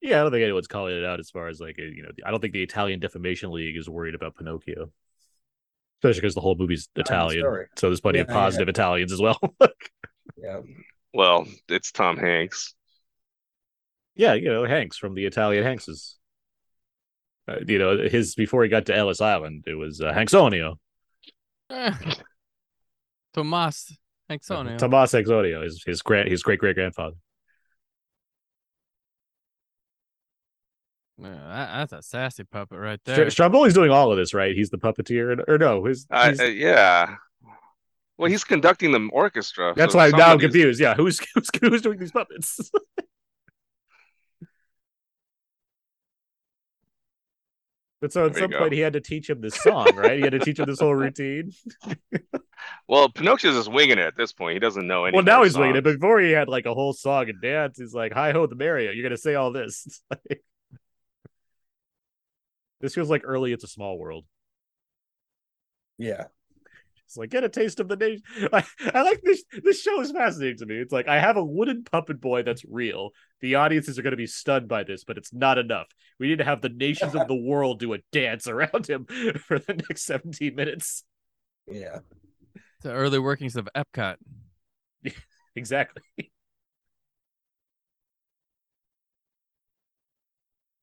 yeah, I don't think anyone's calling it out as far as like I don't think the Italian Defamation League is worried about Pinocchio, especially because the whole movie's Italian. So there's plenty of positive Italians as well. Yeah. Well, it's Tom Hanks. Yeah, Hanks from the Italian Hankses. His before he got to Ellis Island, it was Hanksonio. Tomas Hanksonio. Tomas Hanksonio is his great-great-grandfather. That's a sassy puppet right there. Stromboli's doing all of this, right? He's the puppeteer, yeah. Well, he's conducting the orchestra. That's why now I'm confused. Yeah, who's doing these puppets? But so at some point he had to teach him this song, right? He had to teach him this whole routine. Well, Pinocchio's just winging it at this point. He doesn't know anything. Well, now he's winging it. Before he had like a whole song and dance. He's like, "Hi-ho, the Mario. You're going to say all this." This feels like early It's a Small World. Yeah. It's like, get a taste of the nation. I like this. This show is fascinating to me. It's like, I have a wooden puppet boy that's real. The audiences are going to be stunned by this, but it's not enough. We need to have the nations of the world do a dance around him for the next 17 minutes. Yeah. The early workings of Epcot. Exactly.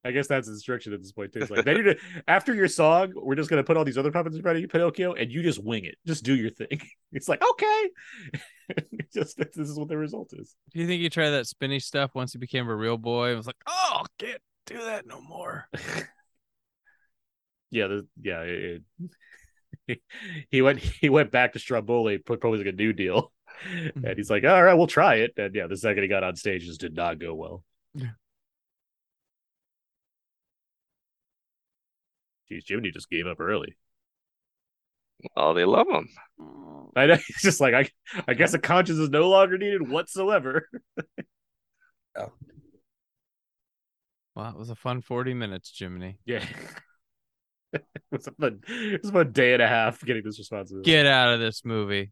I guess that's instruction at this point too. It's like, after your song, we're just gonna put all these other puppets in front of you, Pinocchio, and you just wing it. Just do your thing. It's like, okay. This is what the result is. Do you think he tried that spinach stuff once he became a real boy? It was like, oh, can't do that no more. Yeah. He went back to Stromboli, proposing a new deal, and he's like, all right, we'll try it. And yeah, the second he got on stage, just did not go well. Yeah. Geez, Jiminy just gave up early. Oh, they love him. I know. It's just like, I guess a conscience is no longer needed whatsoever. Oh. Well, it was a fun 40 minutes, Jiminy. Yeah. It was about a day and a half getting this responsibility. Get out of this movie.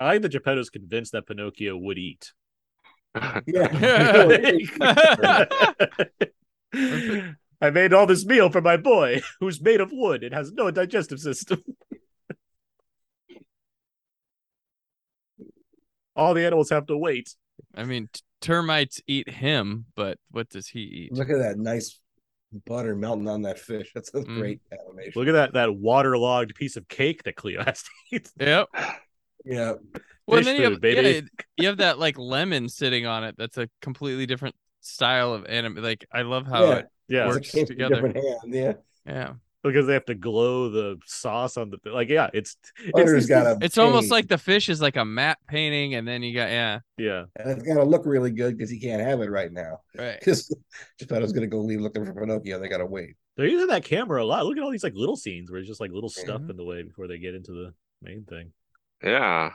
I like that Geppetto's convinced that Pinocchio would eat. Yeah. I made all this meal for my boy, who's made of wood and has no digestive system. All the animals have to wait. I mean, termites eat him, but what does he eat? Look at that nice butter melting on that fish. That's a great animation. Look at that waterlogged piece of cake that Cleo has to eat. Yep. Yeah. Well, then you have that like lemon sitting on it. That's a completely different style of anime. Like, I love how it works together. Yeah. because they have to glow the sauce on the like. Yeah, it's almost like the fish is like a matte painting, and then you got yeah, and it's gotta look really good because he can't have it right now. Right, just thought I was gonna go leave looking for Pinocchio. They gotta wait. They're using that camera a lot. Look at all these like little scenes where it's just like little stuff in the way before they get into the main thing. Yeah.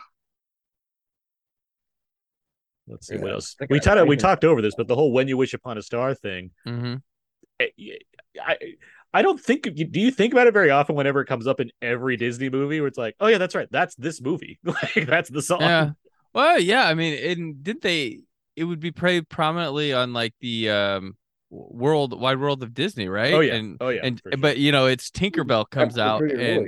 Let's see what else we talked over this, but the whole "When You Wish Upon a Star" thing. Mm-hmm. I don't think. Do you think about it very often? Whenever it comes up in every Disney movie, where it's like, oh yeah, that's right, that's this movie, like that's the song. Yeah. Well, yeah. I mean, It would be pretty prominently on like the Wide World of Disney, right? Oh yeah. And sure. But you know, it's Tinkerbell comes out, and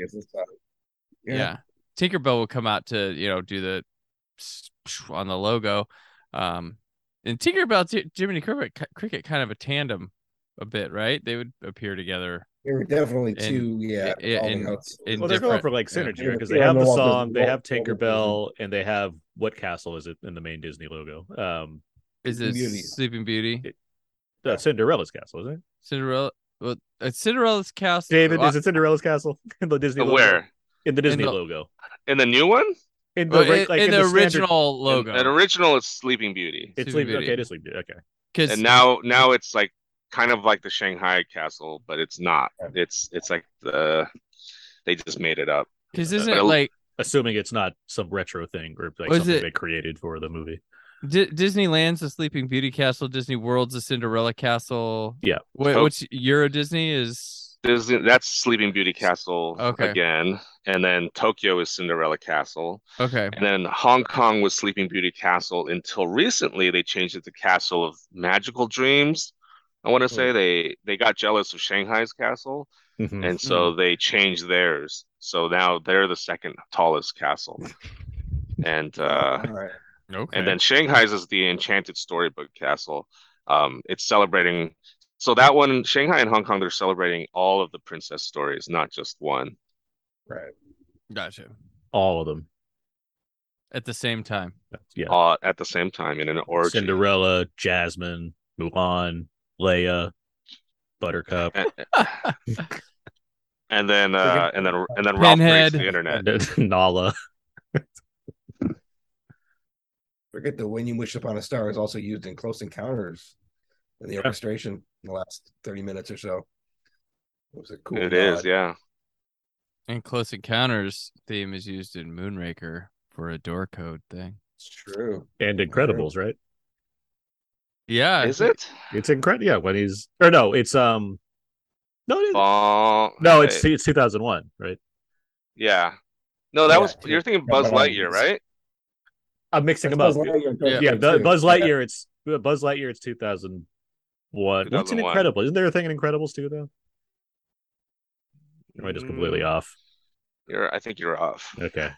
really Tinkerbell will come out to do the on the logo, and Tinkerbell Jiminy Cricket kind of a tandem. A bit, right? They would appear together. They were definitely two, they're going for like synergy because they have the song, they have Tinkerbell, and they have what castle is it in the main Disney logo? Is it Sleeping Beauty? Cinderella's castle, isn't it? Cinderella. Well, it's Cinderella's castle. David, is it Cinderella's castle in the Disney logo? Where? In the Disney logo. In the new one? In the original logo. An original is Sleeping Beauty. It's Sleeping Beauty. Okay, it is Sleeping Beauty. Okay. And now it's like. Kind of like the Shanghai castle, but it's not. It's like they just made it up. Because isn't it like assuming it's not some retro thing or like something they created for the movie? Disneyland's the Sleeping Beauty castle. Disney World's the Cinderella castle. Yeah. What's Euro Disney is Disney? That's Sleeping Beauty castle again, and then Tokyo is Cinderella castle. Okay. And then Hong Kong was Sleeping Beauty castle until recently they changed it to Castle of Magical Dreams. I want to say they got jealous of Shanghai's castle, and so they changed theirs. So now they're the second tallest castle, and and then Shanghai's is the Enchanted Storybook Castle. It's celebrating. So that one, Shanghai and Hong Kong, they're celebrating all of the princess stories, not just one. Right. Gotcha. All of them. At the same time. Yeah. All at the same time in an orgy. Cinderella, Jasmine, Mulan. Leia, Buttercup, and then Ralph breaks the internet. Nala. Forget the "When You Wish Upon a Star" is also used in Close Encounters in the orchestration in the last 30 minutes or so. It was a cool. It nod. Is, yeah. And Close Encounters theme is used in Moonraker for a door code thing. It's true. And Incredibles, right? Yeah, is it? It's incredible. Yeah, when he's or no, it's no, it no, it's 2001, right? Yeah, no, that was you're thinking Buzz Lightyear, right? I'm mixing them up. Buzz Lightyear. It's Buzz Lightyear. It's 2001. What's an Incredible? Isn't there a thing in Incredibles too, though? Am I just completely off? I think you're off. Okay.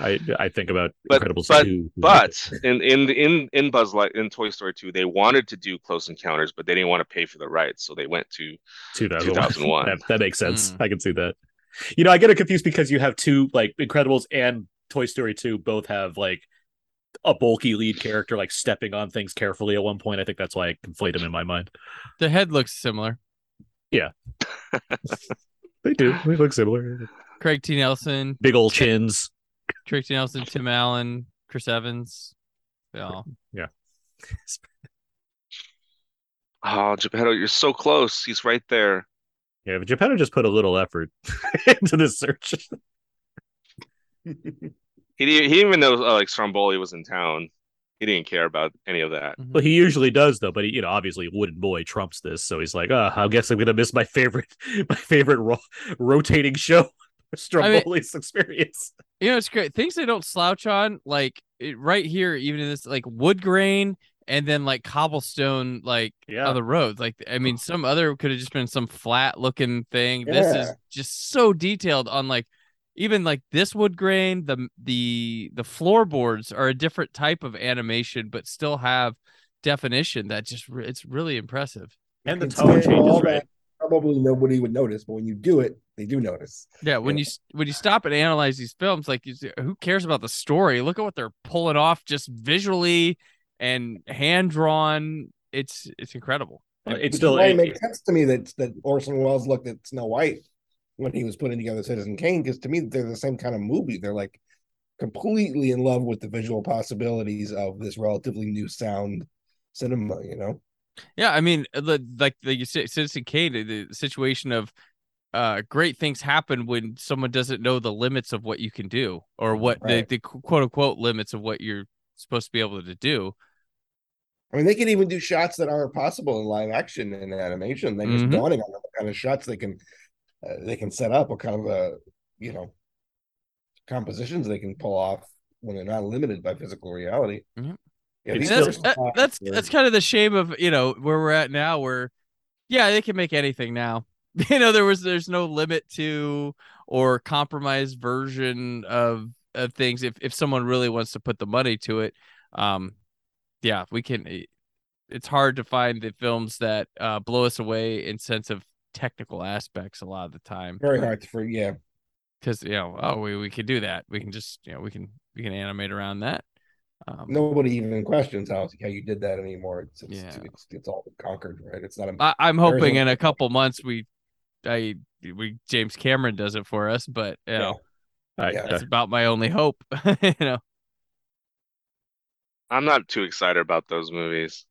I think about Incredibles 2. But in Buzz Lightyear in Toy Story 2, they wanted to do Close Encounters, but they didn't want to pay for the rights, so they went to 2001. That makes sense. I can see that. You know, I get it confused because you have two like Incredibles and Toy Story 2 both have like a bulky lead character like stepping on things carefully at one point. I think that's why I conflate them in my mind. The head looks similar. Yeah. They do. They look similar. Craig T. Nelson. Big old chins. Craig T. Nelson, Tim Allen, Chris Evans. They all. Yeah. Oh, Geppetto, you're so close. He's right there. Yeah, but Geppetto just put a little effort into this search. He even knows like Stromboli was in town. He didn't care about any of that. Well, he usually does though, but he, obviously Wooden Boy trumps this, so he's like, I guess I'm gonna miss my favorite rotating show. Stromboli's experience. You know, it's great. Things they don't slouch on, like right here, even in this, like wood grain and then like cobblestone, like on the road. Like, I mean, some other could have just been some flat looking thing. Yeah. This is just so detailed on like even like this wood grain. The floorboards are a different type of animation, but still have definition that just it's really impressive. And the tone changes, right? Probably nobody would notice, but when you do it, they do notice. Yeah, when you stop and analyze these films, like who cares about the story? Look at what they're pulling off just visually and hand drawn. It's incredible. It still makes sense to me that Orson Welles looked at Snow White when he was putting together Citizen Kane, because to me they're the same kind of movie. They're like completely in love with the visual possibilities of this relatively new sound cinema, you know? Yeah, I mean, like Citizen Kane, the situation of great things happen when someone doesn't know the limits of what you can do, or what the quote unquote limits of what you're supposed to be able to do. I mean, they can even do shots that aren't possible in live action and animation. They're just dawning on them, what kind of shots they can set up, what kind of compositions they can pull off when they're not limited by physical reality. Mm-hmm. Yeah, that's kind of the shame of, you know, where we're at now, where they can make anything now. You know, there's no limit to or compromised version of things if someone really wants to put the money to it. Yeah, we can. It's hard to find the films that blow us away in sense of technical aspects a lot of the time. Very hard for because we can do that. We can just we can animate around that. Nobody even questions how you did that anymore. It's all conquered, right? It's not. I'm hoping in a couple months we James Cameron does it for us, but that's about my only hope. You know. I'm not too excited about those movies.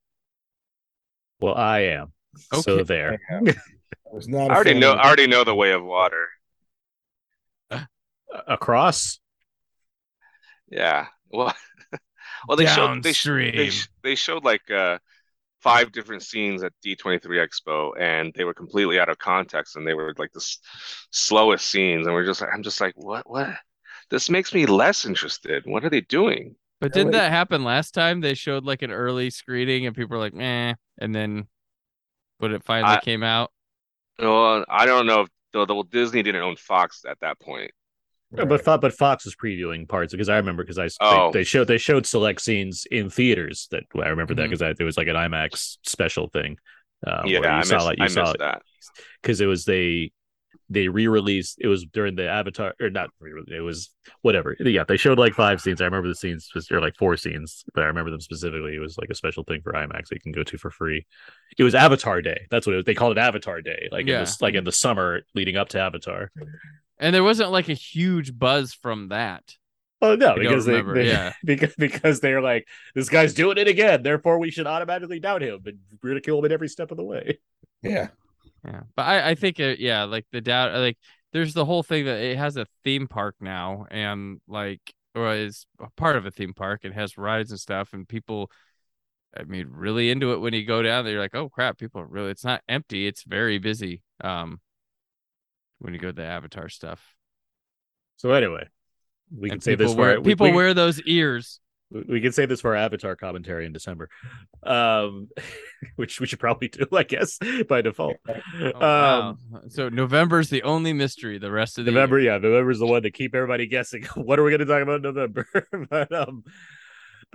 Well, I am. Okay. So there. I already know The Way of Water. Across? Yeah. Well, they showed like 5 different scenes at D23 Expo, and they were completely out of context, and they were like the slowest scenes, and I'm just like, what? This makes me less interested. What are they doing? But didn't that happen last time? They showed like an early screening and people were like, meh. And then when it finally came out. Well, I don't know if Disney didn't own Fox at that point. Right. But Fox was previewing parts, because I remember they showed select scenes in theaters I remember that, because it was like an IMAX special thing. I missed that. Because it was they re-released, it was during the Avatar, or not re-release, it was whatever. Yeah, they showed like 5 scenes. I remember the scenes, or like 4 scenes, but I remember them specifically. It was like a special thing for IMAX they can go to for free. It was Avatar Day. That's what it was. They called it Avatar Day. It was like in the summer leading up to Avatar. And there wasn't like a huge buzz from that. Oh, no, because they're like, this guy's doing it again, therefore we should automatically doubt him and ridicule him at every step of the way. Yeah. Yeah, but I think like the doubt, like there's the whole thing that it has a theme park now, and or is part of a theme park. It has rides and stuff, and people, really into it. When you go down there, you're like, oh crap, people are really. It's not empty; it's very busy. When you go to the Avatar stuff. So anyway, we can say this for people wear those ears. We can save this for our Avatar commentary in December, which we should probably do, I guess, by default. Wow. So November's the only mystery. The rest of November, November's the one to keep everybody guessing. What are we going to talk about in November? But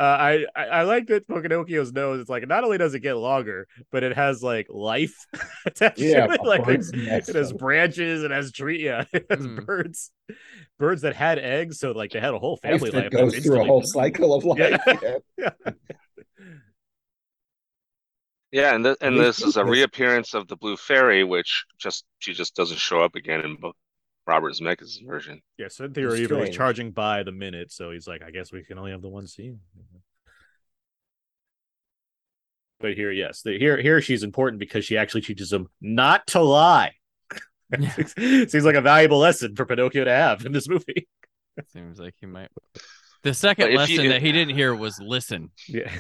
I like that Pinocchio's nose. It's like, not only does it get longer, but it has like life attached to it. Like it has branches, it has trees, it has birds that had eggs. So like they had a whole family life. It goes through a whole cycle of life. Yeah, and this is a reappearance of the Blue Fairy, which she just doesn't show up again in book. Robert Zemeckis' version. Yeah, so in theory, he was charging by the minute, so he's like, I guess we can only have the one scene. But here, yes, here she's important because she actually teaches him not to lie. Yeah. Seems like a valuable lesson for Pinocchio to have in this movie. Seems like he might. The second lesson that he didn't hear was listen. Yeah.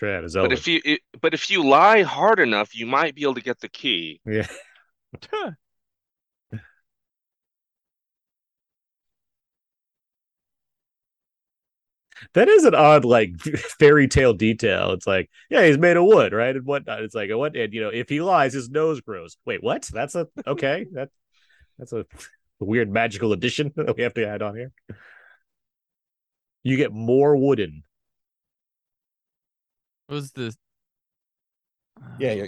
That's right. But if you lie hard enough, you might be able to get the key. Yeah. That is an odd, fairy tale detail. It's like, he's made of wood, right, and whatnot. It's like, what? And if he lies, his nose grows. Wait, what? That's okay. That's a weird magical addition that we have to add on here. You get more wooden. What was this? Yeah.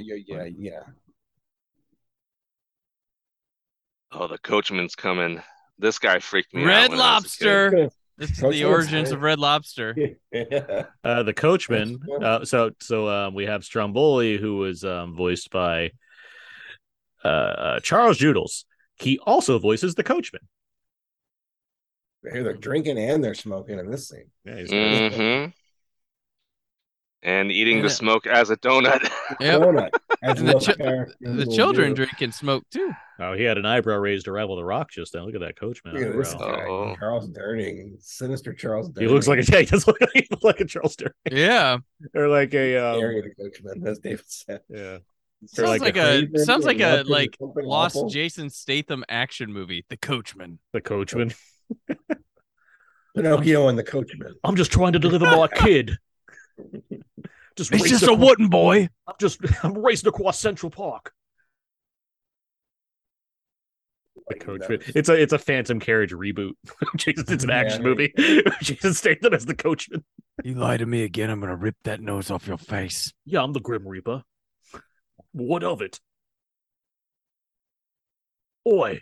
Oh, the coachman's coming. This guy freaked me out. Red Lobster. This is the origins of Red Lobster. Yeah. The Coachman. We have Stromboli, who was voiced by Charles Judels. He also voices the Coachman. They're drinking and they're smoking in this scene. Yeah, he's mm-hmm. And eating the smoke as a donut. Yep. And the children drink and smoke too. Oh, he had an eyebrow raised to rival the rock just then. Look at that Coachman. Look at this guy, Charles Durning, sinister Charles Durning. He looks like he does look like a Charles Durning. Yeah, or like a Coachman, as David said. Yeah, sounds like a sounds like a like lost awful. Jason Statham action movie. The Coachman. The Coachman. Pinocchio and the Coachman. I'm just trying to deliver my kid. It's just a wooden boy. I'm racing across Central Park. The Coachman. It's a Phantom Carriage reboot. It's an action movie. Jason Statham as the Coachman. You lie to me again, I'm gonna rip that nose off your face. Yeah, I'm the Grim Reaper. What of it? Oi.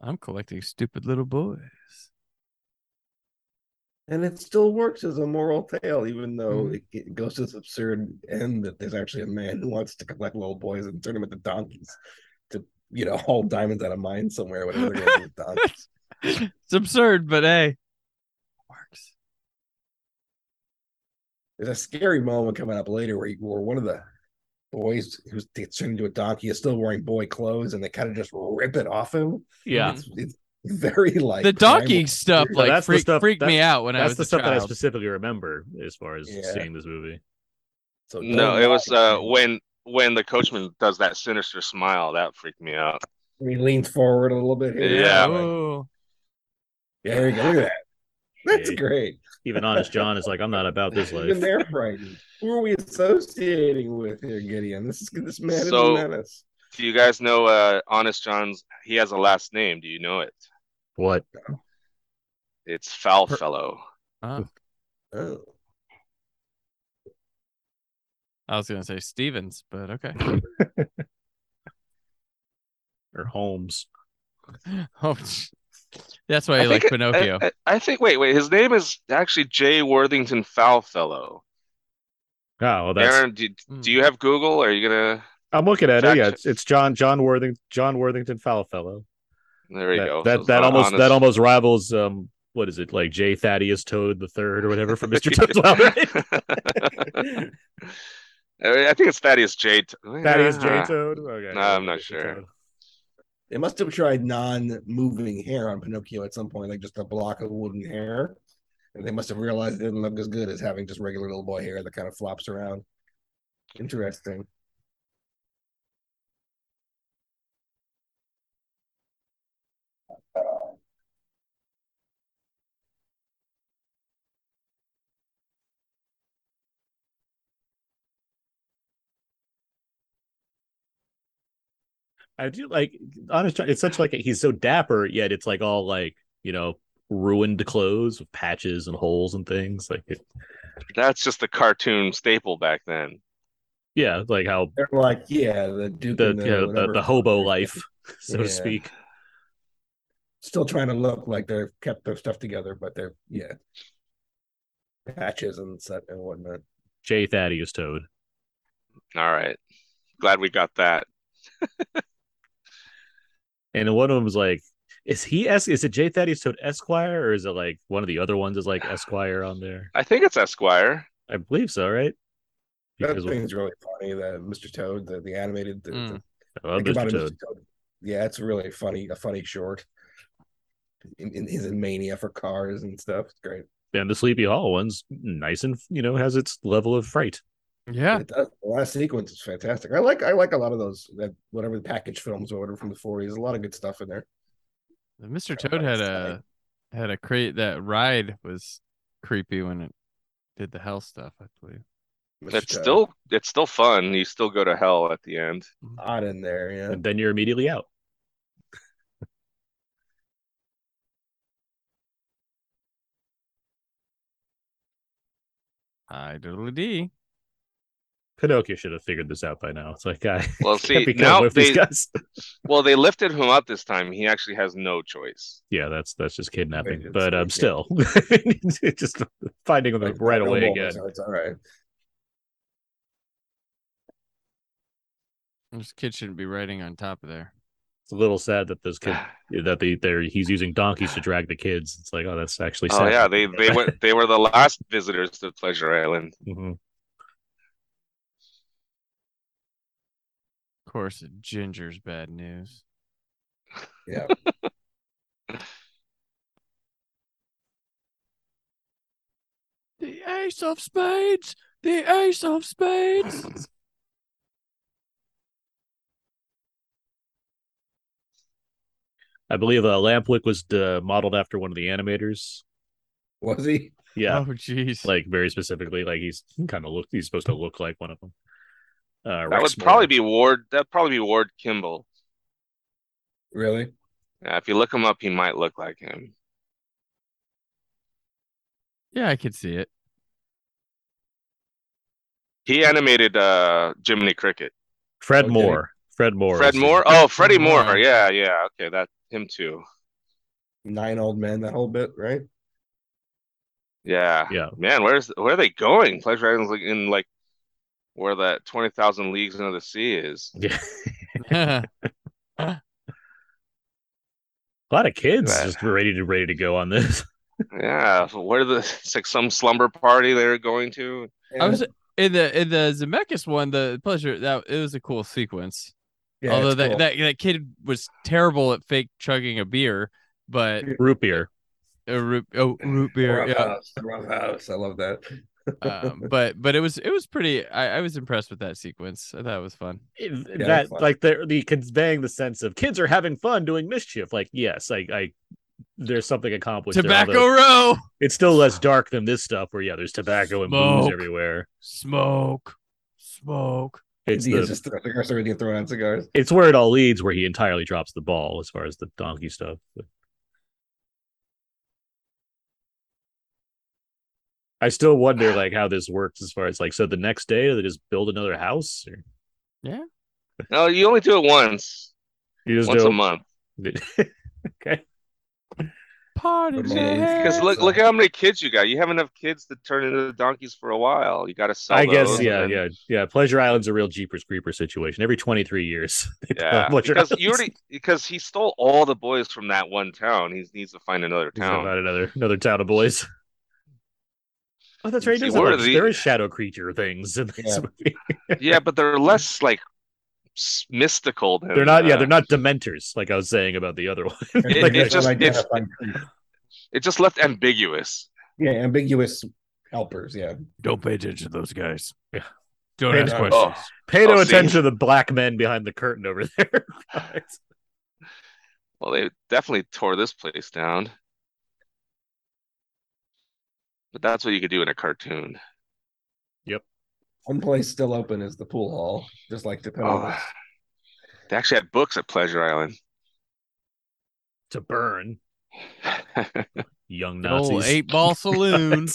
I'm collecting stupid little boys. And it still works as a moral tale, even though it goes to this absurd end that there's actually a man who wants to collect little boys and turn them into donkeys to, haul diamonds out of mine somewhere. Whatever. It's absurd, but hey, it works. There's a scary moment coming up later where one of the boys who's turned into a donkey is still wearing boy clothes, and they kind of just rip it off him. Yeah, it's very like the donkey stuff. Like that's the stuff freaked me out when I was a child. That's the stuff that I specifically remember as far as seeing this movie. So no, it was when the Coachman does that sinister smile that freaked me out. He leans forward a little bit. Here, yeah, there you go. Look at that. That's great. Even Honest John is like, I'm not about this life. Even they're frightened. Who are we associating with here, Gideon? This man is a menace. Do you guys know Honest John's? He has a last name. Do you know it? What? It's Foulfellow. Oh. I was going to say Stevens, but okay. Or Holmes. Oh, that's why you like Pinocchio. I think. Wait. His name is actually J. Worthington Foulfellow. Oh, well, that's... Aaron, do you have Google? Are you gonna? I'm looking at it. Yeah, it's John Worthington Foulfellow. There you go. That almost rivals what is it, like J. Thaddeus Toad the Third or whatever from Mr. Toad's Wild Ride. I think it's Thaddeus J. Thaddeus J. Toad. Okay. No, I'm not sure. Toad. They must have tried non-moving hair on Pinocchio at some point, like just a block of wooden hair. And they must have realized it didn't look as good as having just regular little boy hair that kind of flops around. Interesting. I do like Honest. It's such like he's so dapper, yet it's like all like ruined clothes with patches and holes and things. Like that's just the cartoon staple back then. Yeah, like how they're like the Duke the hobo life, so to speak. Still trying to look like they've kept their stuff together, but they're patches and such and whatnot. J. Thaddeus Toad. All right, glad we got that. And one of them was like, is it J. Thaddeus Toad Esquire, or is it like one of the other ones is like Esquire on there? I think it's Esquire. I believe so, right? Because that thing's really funny, that Mr. Toad, the animated. I love Mr. Toad. Yeah, it's really funny, a funny short. He's in mania for cars and stuff. It's great. And the Sleepy Hollow one's nice and, has its level of fright. Yeah, the last sequence is fantastic. I like a lot of those whatever the package films or whatever from the '40s. A lot of good stuff in there. Mr. Toad had a crate. That ride was creepy when it did the hell stuff, I believe. It's still fun. You still go to hell at the end. Odd in there, yeah. And then you're immediately out. Hi, doodle dee. Pinocchio should have figured this out by now. It's like, they lifted him up this time. He actually has no choice. Yeah, that's just kidnapping. Still, just finding him right away again. So it's all right. This kid shouldn't be riding on top of there. It's a little sad that those kids he's using donkeys to drag the kids. It's like, oh, that's actually sad. Oh yeah, they were the last visitors to Pleasure Island. Mm-hmm. Of course, Ginger's bad news. Yeah. The ace of spades. The ace of spades. I believe Lampwick was modeled after one of the animators. Was he? Yeah. Oh, geez. Like very specifically, like he's supposed to look like one of them. That'd probably be Ward Kimball. Really? Yeah, if you look him up, he might look like him. Yeah, I could see it. He animated Jiminy Cricket. Fred Moore. Oh, Freddie Moore. Yeah. Okay, that him too. Nine Old Men. That whole bit, right? Yeah. Man, where are they going? Pleasure Island's in like, where that 20,000 Leagues Under the Sea is. Yeah. A lot of kids just ready to go on this. Yeah. It's like some slumber party they're going to. I was in the Zemeckis one, the Pleasure, that it was a cool sequence. Yeah, although that kid was terrible at fake chugging a beer, but root beer. Root beer. Rough house. I love that. But it was pretty. I was impressed with that sequence. I thought it was fun. The conveying the sense of kids are having fun doing mischief. Like, yes, I there's something accomplished. Tobacco Row. It's still less dark than this stuff where there's tobacco and booze everywhere. Smoke. He's just throwing out cigars. It's where it all leads, where he entirely drops the ball as far as the donkey stuff. But I still wonder, how this works as far as so the next day, do they just build another house? Or... Yeah. No, you only do it once. You just once do it a month. Okay. Party. Because look at how many kids you got. You have enough kids to turn into the donkeys for a while. You got to sell. I guess, yeah. Pleasure Island's a real Jeepers Creepers situation. Every 23 years. Yeah. Because he stole all the boys from that one town. He needs to find another town. Another town of boys. Oh, that's right. There is shadow creature things in this movie. Yeah, but they're less mystical. They're not. They're not Dementors, like I was saying about the other one. It just left ambiguous. Yeah, ambiguous helpers. Yeah, don't pay attention to those guys. Yeah, don't ask questions. Pay no attention to the black men behind the curtain over there. Well, they definitely tore this place down. But that's what you could do in a cartoon. Yep. One place still open is the pool hall, just like the Pinocchio. They actually had books at Pleasure Island. To burn. Young Nazis. Old 8-Ball Saloon.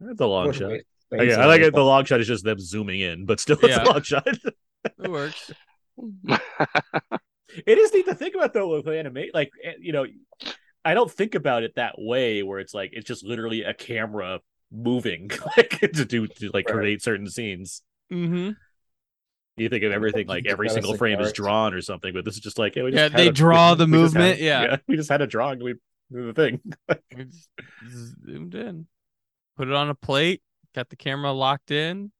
That's a long shot. Okay, I like it. The long shot is just them zooming in, but still it's a long shot. It works. It is neat to think about, though, with anime. I don't think about it that way, where it's it's just literally a camera moving to create certain scenes. Mm-hmm. You think of everything every single frame is drawn or something, but this is just like, we draw the movement. We just had a drawing. We do the thing. We just zoomed in, put it on a plate, got the camera locked in.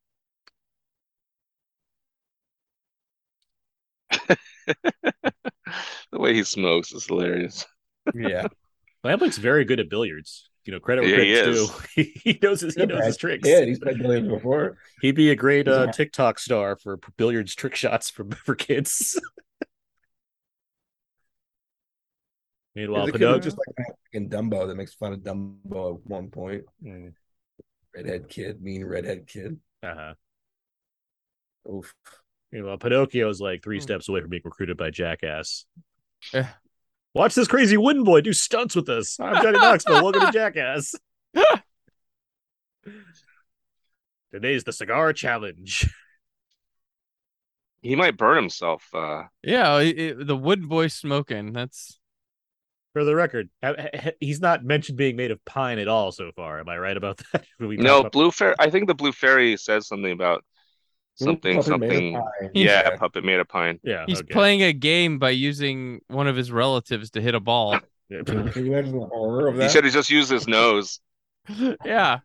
The way he smokes is hilarious. Yeah, Lampwick's very good at billiards. Credit where credit's due. He knows his tricks. Yeah, he's played billiards before. He'd be a great TikTok star for billiards trick shots for kids. Meanwhile, Pinocchio just in Dumbo that makes fun of Dumbo at one point. Mm. Mean redhead kid. Uh huh. Oof. Meanwhile, Pinocchio is three steps away from being recruited by Jackass. Yeah. Watch this crazy wooden boy do stunts with us. I'm Johnny Knoxville. Welcome to Jackass. Today's the cigar challenge. He might burn himself. Yeah, the wood boy smoking. That's for the record. He's not mentioned being made of pine at all so far. Am I right about that? No, Blue Fairy. I think the Blue Fairy says something about something. Yeah, puppet made of pine. Yeah, he's playing a game by using one of his relatives to hit a ball. Can you imagine the horror of that? He said he just used his nose. Yeah.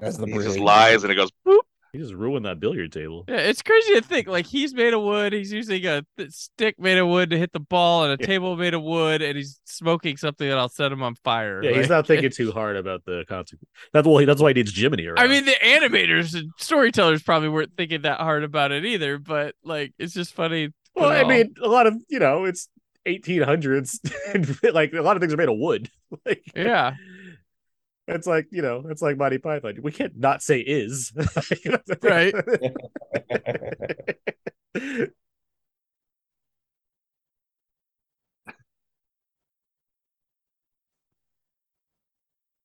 That's the he just lies and it goes boop. He just ruined that billiard table. Yeah, it's crazy to think. Like, he's made of wood. He's using a stick made of wood to hit the ball and a table made of wood, and he's smoking something that'll set him on fire. Yeah, like, he's not thinking too hard about the consequences. That's why he needs Jiminy around. I mean, the animators and storytellers probably weren't thinking that hard about it either, but, like, it's just funny. Well, I mean, a lot of, it's 1800s, and, like, a lot of things are made of wood. Like, yeah. It's like, it's like Monty Python. We can't not say is. Right.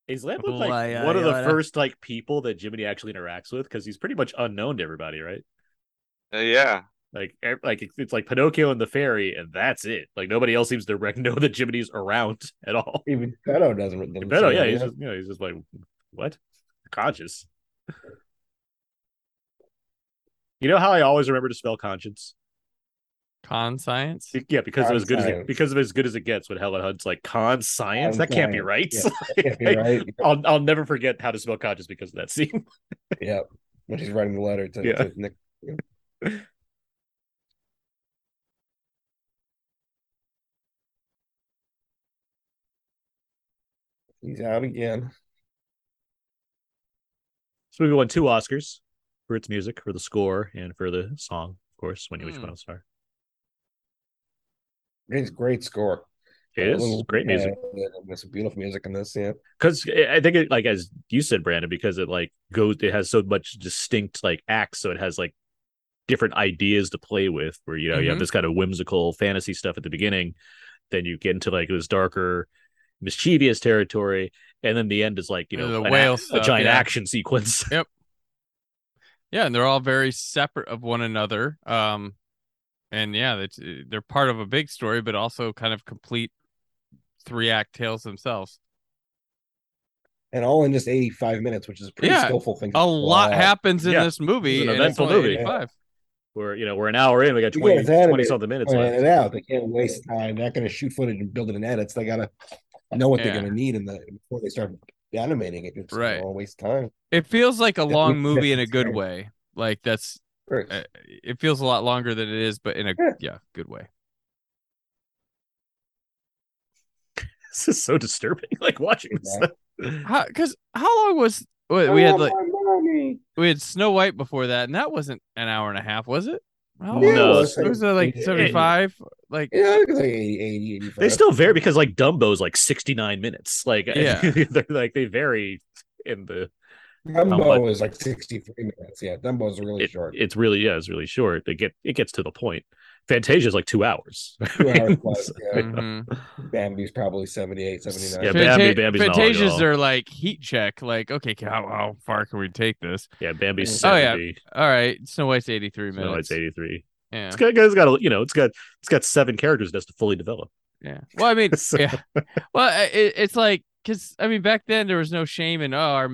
Is Lampwick one of the first people that Jiminy actually interacts with? Because he's pretty much unknown to everybody, right? Yeah. Like it's like Pinocchio and the fairy, and that's it. Like, nobody else seems to know that Jiminy's around at all. Even Geppetto doesn't. Geppetto, yeah, he's just like, what? Conscious. You know how I always remember to spell conscience? Conscience. Yeah, because of as good as it gets. When Helen Hunt's like, conscience, that can't be right. Yeah, that can't be right. I'll never forget how to spell conscience because of that scene. Yeah, when she's writing the letter to Nick. Yeah. He's out again. This movie won 2 Oscars for its music, for the score, and for the song, of course. When you Which One Else Are. It's great score. It is great music. It's beautiful music in this, yeah. Because I think, as you said, Brandon, because it has so much distinct acts, so it has different ideas to play with. Where you have this kind of whimsical fantasy stuff at the beginning, then you get into this darker, mischievous territory, and then the end is the whale stuff, a giant action sequence. Yep. Yeah, and they're all very separate of one another. And yeah, they're part of a big story, but also kind of complete 3-act tales themselves. And all in just 85 minutes, which is a pretty skillful thing. A lot happens in this movie. It's an eventful movie. 85. Yeah. We're an hour in. We got 20-something minutes left. It out. They can't waste time. They're not going to shoot footage and build it in edits. They got to know what they're going to need before they start animating it. It's right. All waste time. It feels like a long movie in a good way. Like, that's it feels a lot longer than it is, but in a good way. This is so disturbing. Watching this. Because how long was we had Snow White before that, and that wasn't an hour and a half, was it? Oh, yeah, no, it was like 75. It was 80, 85. They still vary because Dumbo's 69 minutes. They vary in the Dumbo is 63 minutes. Yeah, Dumbo's really short. It's really it's really short. It gets to the point. Fantasia's 2 hours. 2 hours plus, yeah. Mm-hmm. Bambi's probably 78, 79. Yeah, Bambi's Fantasia's are heat check. Okay, how far can we take this? Yeah, Bambi's 70. Yeah. All right, Snow White's 83 minutes. Snow White's 83. Yeah, it's got 7 characters it has to fully develop. Yeah. Well, I mean, it's because I mean, back then there was no shame in our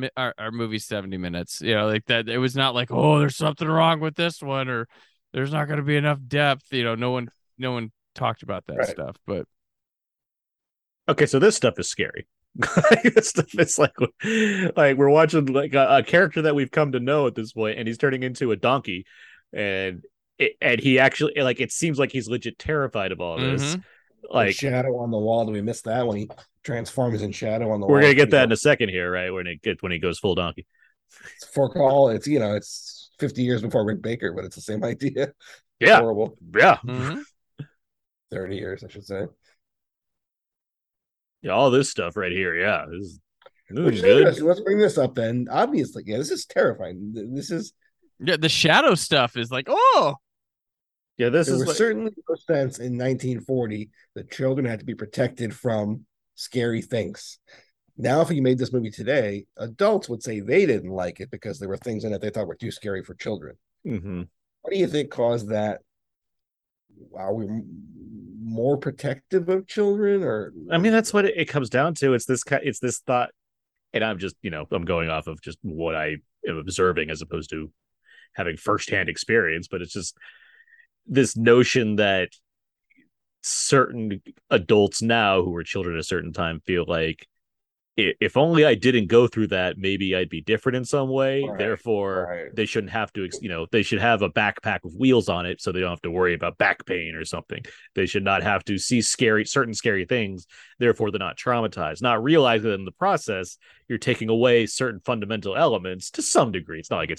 movie's 70 minutes. That it was not there's something wrong with this one or. There's not going to be enough depth, No one talked about that stuff, but okay. So this stuff is scary. This stuff is we're watching a character that we've come to know at this point, and he's turning into a donkey, and he actually it seems like he's legit terrified of all this. Mm-hmm. Shadow on the Wall. Did we miss that when he transforms in Shadow on the Wall? We're gonna get that in a second here, right? When he goes full donkey. It's Forkall. It's 50 years before Rick Baker, but it's the same idea. Yeah. Horrible. Yeah. Mm-hmm. 30 years, I should say. Yeah, all this stuff right here. Yeah. This is good. Let's bring this up then. Obviously, this is terrifying. This is. Yeah, the shadow stuff is oh. Yeah, this is. There was certainly no sense in 1940 that children had to be protected from scary things. Now, if you made this movie today, adults would say they didn't like it because there were things in it they thought were too scary for children. Mm-hmm. What do you think caused that? Are we more protective of children? Or I mean, that's what it comes down to. It's this thought, and I'm just, I'm going off of just what I am observing as opposed to having firsthand experience, but it's just this notion that certain adults now who were children at a certain time feel like, if only I didn't go through that, maybe I'd be different in some way. Right. Therefore, They shouldn't have to, they should have a backpack with wheels on it so they don't have to worry about back pain or something. They should not have to see certain scary things. Therefore, they're not traumatized. Not realizing that in the process, you're taking away certain fundamental elements to some degree. It's not like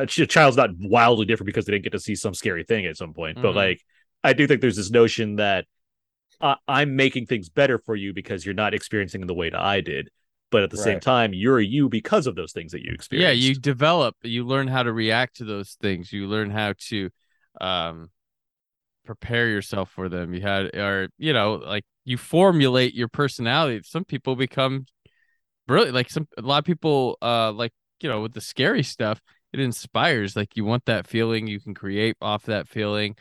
a child's not wildly different because they didn't get to see some scary thing at some point. Mm-hmm. But I do think there's this notion that I'm making things better for you because you're not experiencing the way that I did. But at the same time, you're you because of those things that you experienced. Yeah, you develop, you learn how to react to those things. You learn how to prepare yourself for them. You formulate your personality. Some people become brilliant. A lot of people, with the scary stuff, it inspires. You want that feeling. You can create off that feeling.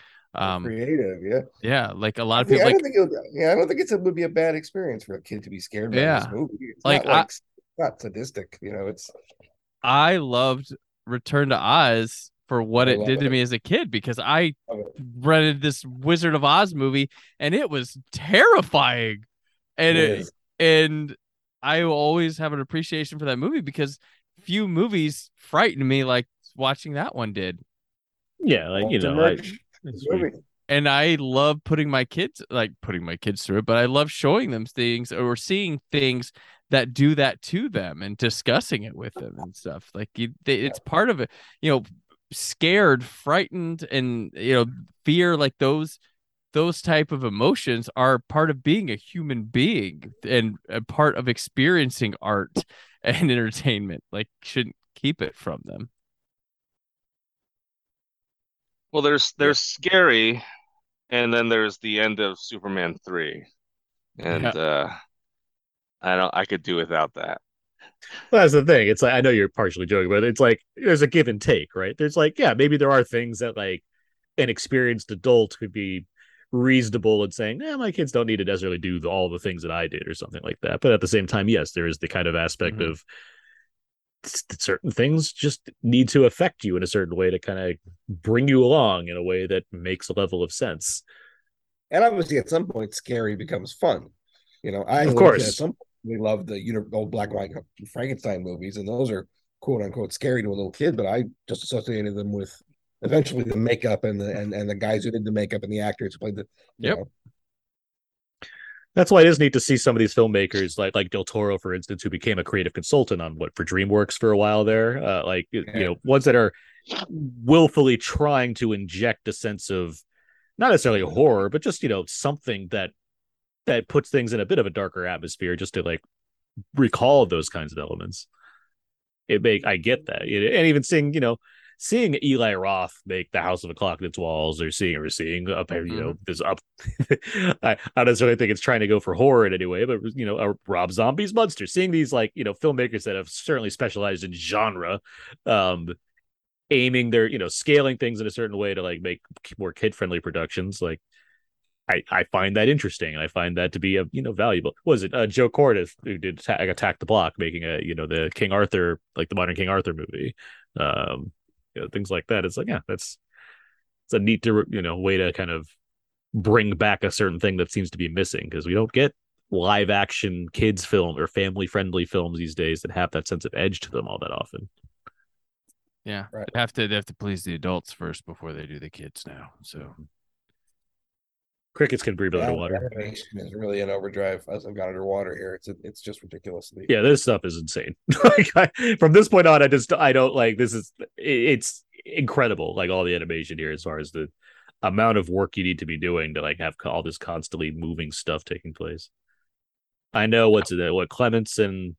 Creative, yeah. Yeah, a lot of people. I don't think it would be a bad experience for a kid to be scared by this movie. It's it's not sadistic, it's. I loved Return to Oz for what it did to me as a kid because I rented this Wizard of Oz movie and it was terrifying, and and I will always have an appreciation for that movie because few movies frightened me like watching that one did. Yeah, And I love putting my kids through it, but I love showing them things or seeing things that do that to them and discussing it with them and stuff. It's part of it, scared, frightened, and fear. Those type of emotions are part of being a human being and a part of experiencing art and entertainment. Shouldn't keep it from them. Well, there's scary, and then there's the end of Superman 3, and I could do without that. Well, that's the thing. It's I know you're partially joking, but it's there's a give and take, right? There's maybe there are things that an experienced adult could be reasonable in saying, my kids don't need to necessarily do all the things that I did or something like that. But at the same time, yes, there is the kind of aspect of certain things just need to affect you in a certain way to kind of bring you along in a way that makes a level of sense. And obviously at some point scary becomes fun. Of course, at some point we love the old black and white Frankenstein movies, and those are quote unquote scary to a little kid, but I just associated them with eventually the makeup and the guys who did the makeup and the actors who played the That's why it is neat to see some of these filmmakers, like Del Toro, for instance, who became a creative consultant for DreamWorks for a while there. Ones that are willfully trying to inject a sense of not necessarily horror, but just something that puts things in a bit of a darker atmosphere, just to recall those kinds of elements. I get that, and even seeing seeing Eli Roth make The House of a Clock in Its Walls, or seeing Up, this Up. I don't necessarily think it's trying to go for horror in any way, but Rob Zombie's Monster. Seeing these filmmakers that have certainly specialized in genre, aiming their scaling things in a certain way to make more kid friendly productions. I find that interesting, and I find that to be valuable. Was it Joe Cordes who did Attack the Block, making a the King Arthur, the modern King Arthur movie? Things like that. It's it's a neat way to kind of bring back a certain thing that seems to be missing, because we don't get live action kids film or family friendly films these days that have that sense of edge to them all that often. Yeah, right. They have to please the adults first before they do the kids now. So crickets can breathe underwater. Animation is really an overdrive. I've got underwater here. It's just ridiculous. Yeah, this stuff is insane. From this point on, I don't like this. It's incredible. All the animation here, as far as the amount of work you need to be doing to have all this constantly moving stuff taking place. I know what Clements and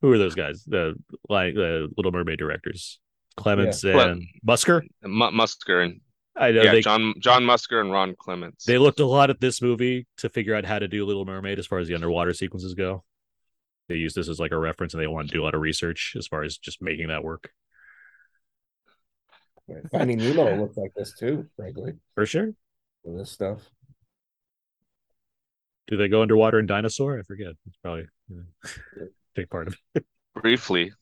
who are those guys? The Little Mermaid directors, Clements and Musker. Musker and I know John Musker and Ron Clements. They looked a lot at this movie to figure out how to do Little Mermaid as far as the underwater sequences go. They use this as like a reference, and they want to do a lot of research as far as just making that work. Finding Nemo looked like this too, frankly. For sure. For this stuff. Do they go underwater in Dinosaur? I forget. It's probably a big part of it. Briefly.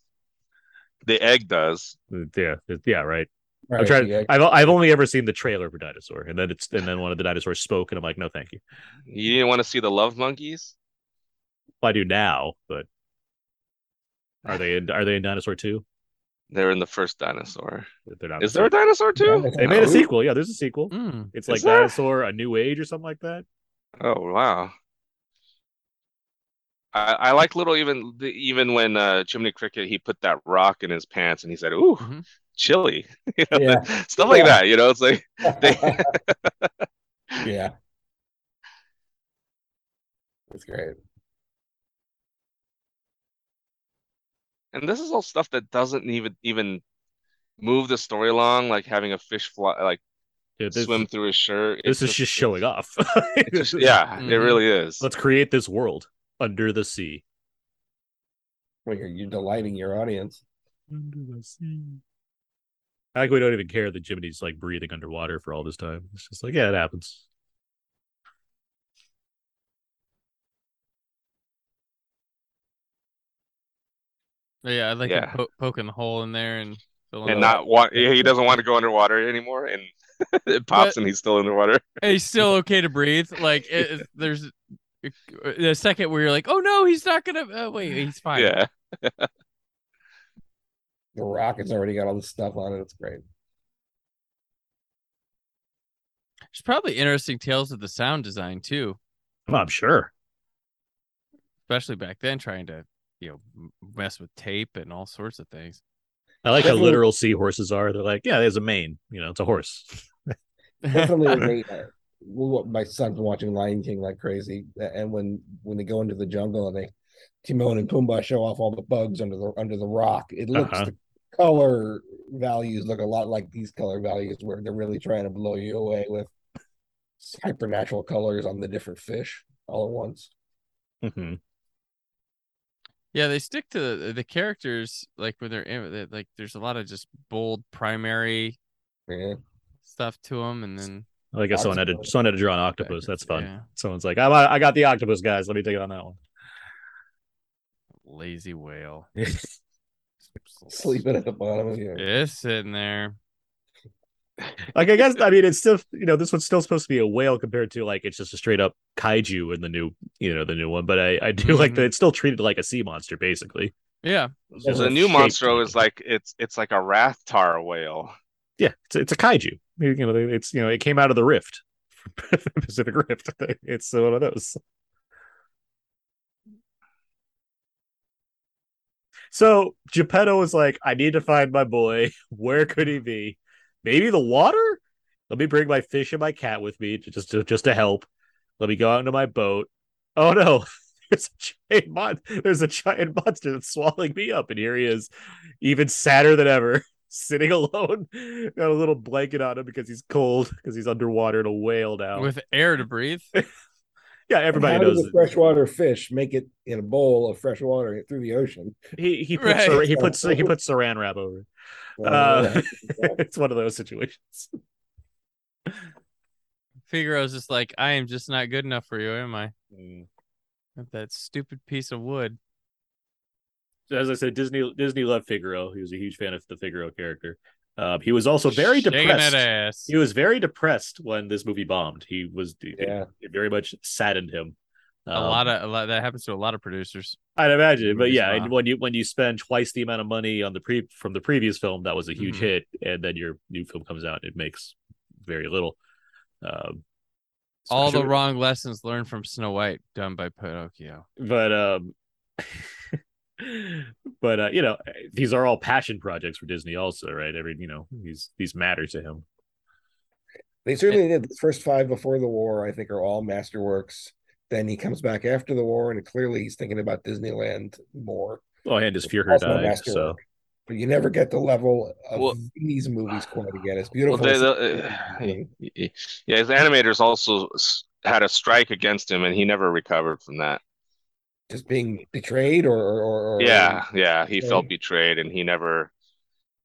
The egg does. Yeah, right. I'm trying to, I've only ever seen the trailer for Dinosaur, and then one of the dinosaurs spoke, and I'm like, no, thank you. You didn't want to see the love monkeys? Well, I do now, but are they in Dinosaur 2? They're in the first Dinosaur. Is there a Dinosaur 2? They made a sequel. Yeah, there's a sequel. Mm. It's like Dinosaur: A New Age or something like that. Oh wow! I like little even when Jiminy Cricket, he put that rock in his pants and he said, "Ooh, mm-hmm. chilly," you know, stuff like that. You know, it's like yeah, that's great. And this is all stuff that doesn't even move the story along, like having a fish fly, like swim through his shirt. This is just showing off. It really is. Let's create this world under the sea. Well, you're delighting your audience. Under the sea. I think we don't even care that Jiminy's like breathing underwater for all this time. It's just like, yeah, it happens. Yeah, I like him poking the hole in there and filling and not want. He doesn't want to go underwater anymore, and it pops, and he's still underwater. He's still okay to breathe. Like there's a second where you're like, "Oh no, he's not gonna wait. He's fine." Yeah. The rock has already got all this stuff on it. It's great. There's probably interesting tales of the sound design too. Well, I'm sure, especially back then, trying to. You know, mess with tape and all sorts of things. I like how literal seahorses are. They're like, yeah, there's a mane. You know, it's a horse. Definitely. My son's watching Lion King like crazy, and when they go into the jungle and they Timon and Pumbaa show off all the bugs under the rock, it looks the color values look a lot like these color values where they're really trying to blow you away with supernatural colors on the different fish all at once. Mm-hmm. Yeah, they stick to the characters like when they're in, like there's a lot of just bold primary stuff to them, and then like someone had to draw an octopus. That's fun. Yeah. Someone's like, I got the octopus, guys. Let me take it on that one. Lazy whale, sleeping at the bottom of here. It's sitting there. Like I guess I mean it's still this one's still supposed to be a whale compared to like it's just a straight up kaiju in the new one, but I do like that it's still treated like a sea monster basically. Yeah, so the new monstro is like it's like a Rathtar whale. Yeah, it's a kaiju. It's it came out of the rift, Pacific Rift. It's one of those. So Geppetto is like, I need to find my boy. Where could he be? Maybe the water? Let me bring my fish and my cat with me to help. Let me go out into my boat. Oh, no. There's a giant monster that's swallowing me up. And here he is, even sadder than ever, sitting alone. Got a little blanket on him because he's cold, because he's underwater in a whale now. With air to breathe. Yeah, everybody knows. How does a freshwater fish make it in a bowl of fresh water through the ocean? He puts Saran wrap over it. It's one of those situations. Figaro's just like, I am just not good enough for you, am I? Mm. That stupid piece of wood. So as I said, Disney loved Figaro. He was a huge fan of the Figaro character. He was also very depressed. That ass. He was very depressed when this movie bombed. He was it very much saddened him. A lot that happens to a lot of producers, I'd imagine. But yeah, and when you spend twice the amount of money on from the previous film, that was a huge hit, and then your new film comes out and it makes very little. All the wrong lessons learned from Snow White done by Pinocchio. But but these are all passion projects for Disney, also, right? These matter to him. They certainly did. The first five before the war, I think, are all masterworks. Then he comes back after the war, and clearly he's thinking about Disneyland more. Oh, and his Fear Her died. So but you never get the level of these movies quite again. It's beautiful. His animators also had a strike against him, and he never recovered from that. Just being betrayed, he felt betrayed, and he never.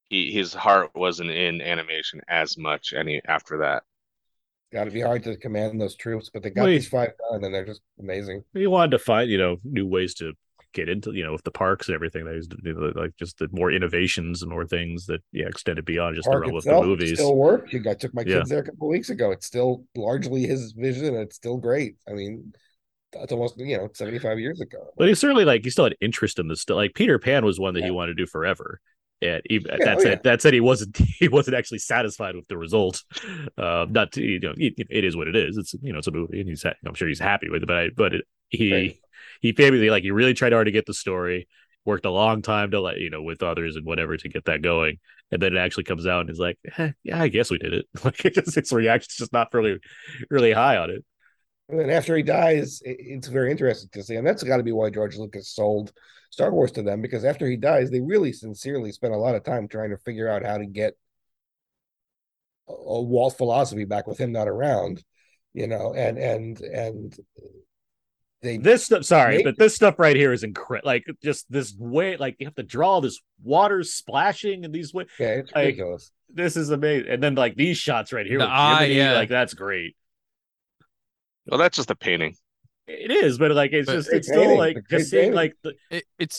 His heart wasn't in animation as much any after that. Got to be hard to command those troops, but they got these five done, and they're just amazing. He wanted to find, new ways to get into, with the parks and everything. They used to do, like, just the more innovations and more things that extended beyond just the realm of the movies. It still worked. I took my kids there a couple of weeks ago. It's still largely his vision, and it's still great. I mean, that's almost 75 years ago. But he certainly he still had interest in this. Like Peter Pan was one that he wanted to do forever. And that said, he wasn't actually satisfied with the result. It is what it is. It's it's a movie, and I'm sure he's happy with it. He famously he really tried hard to get the story, worked a long time to with others and whatever to get that going, and then it actually comes out and is like, I guess we did it. Like its reaction's just not really high on it. And then after he dies, it's very interesting to see, and that's got to be why George Lucas sold Star Wars to them, because after he dies, they really sincerely spent a lot of time trying to figure out how to get a Walt philosophy back with him not around, and they. This stuff right here is incredible. Like just this way, you have to draw this water splashing in these ways. Yeah, it's ridiculous. This is amazing, and then these shots right here, that's great. Well, that's just a painting. It is, but it's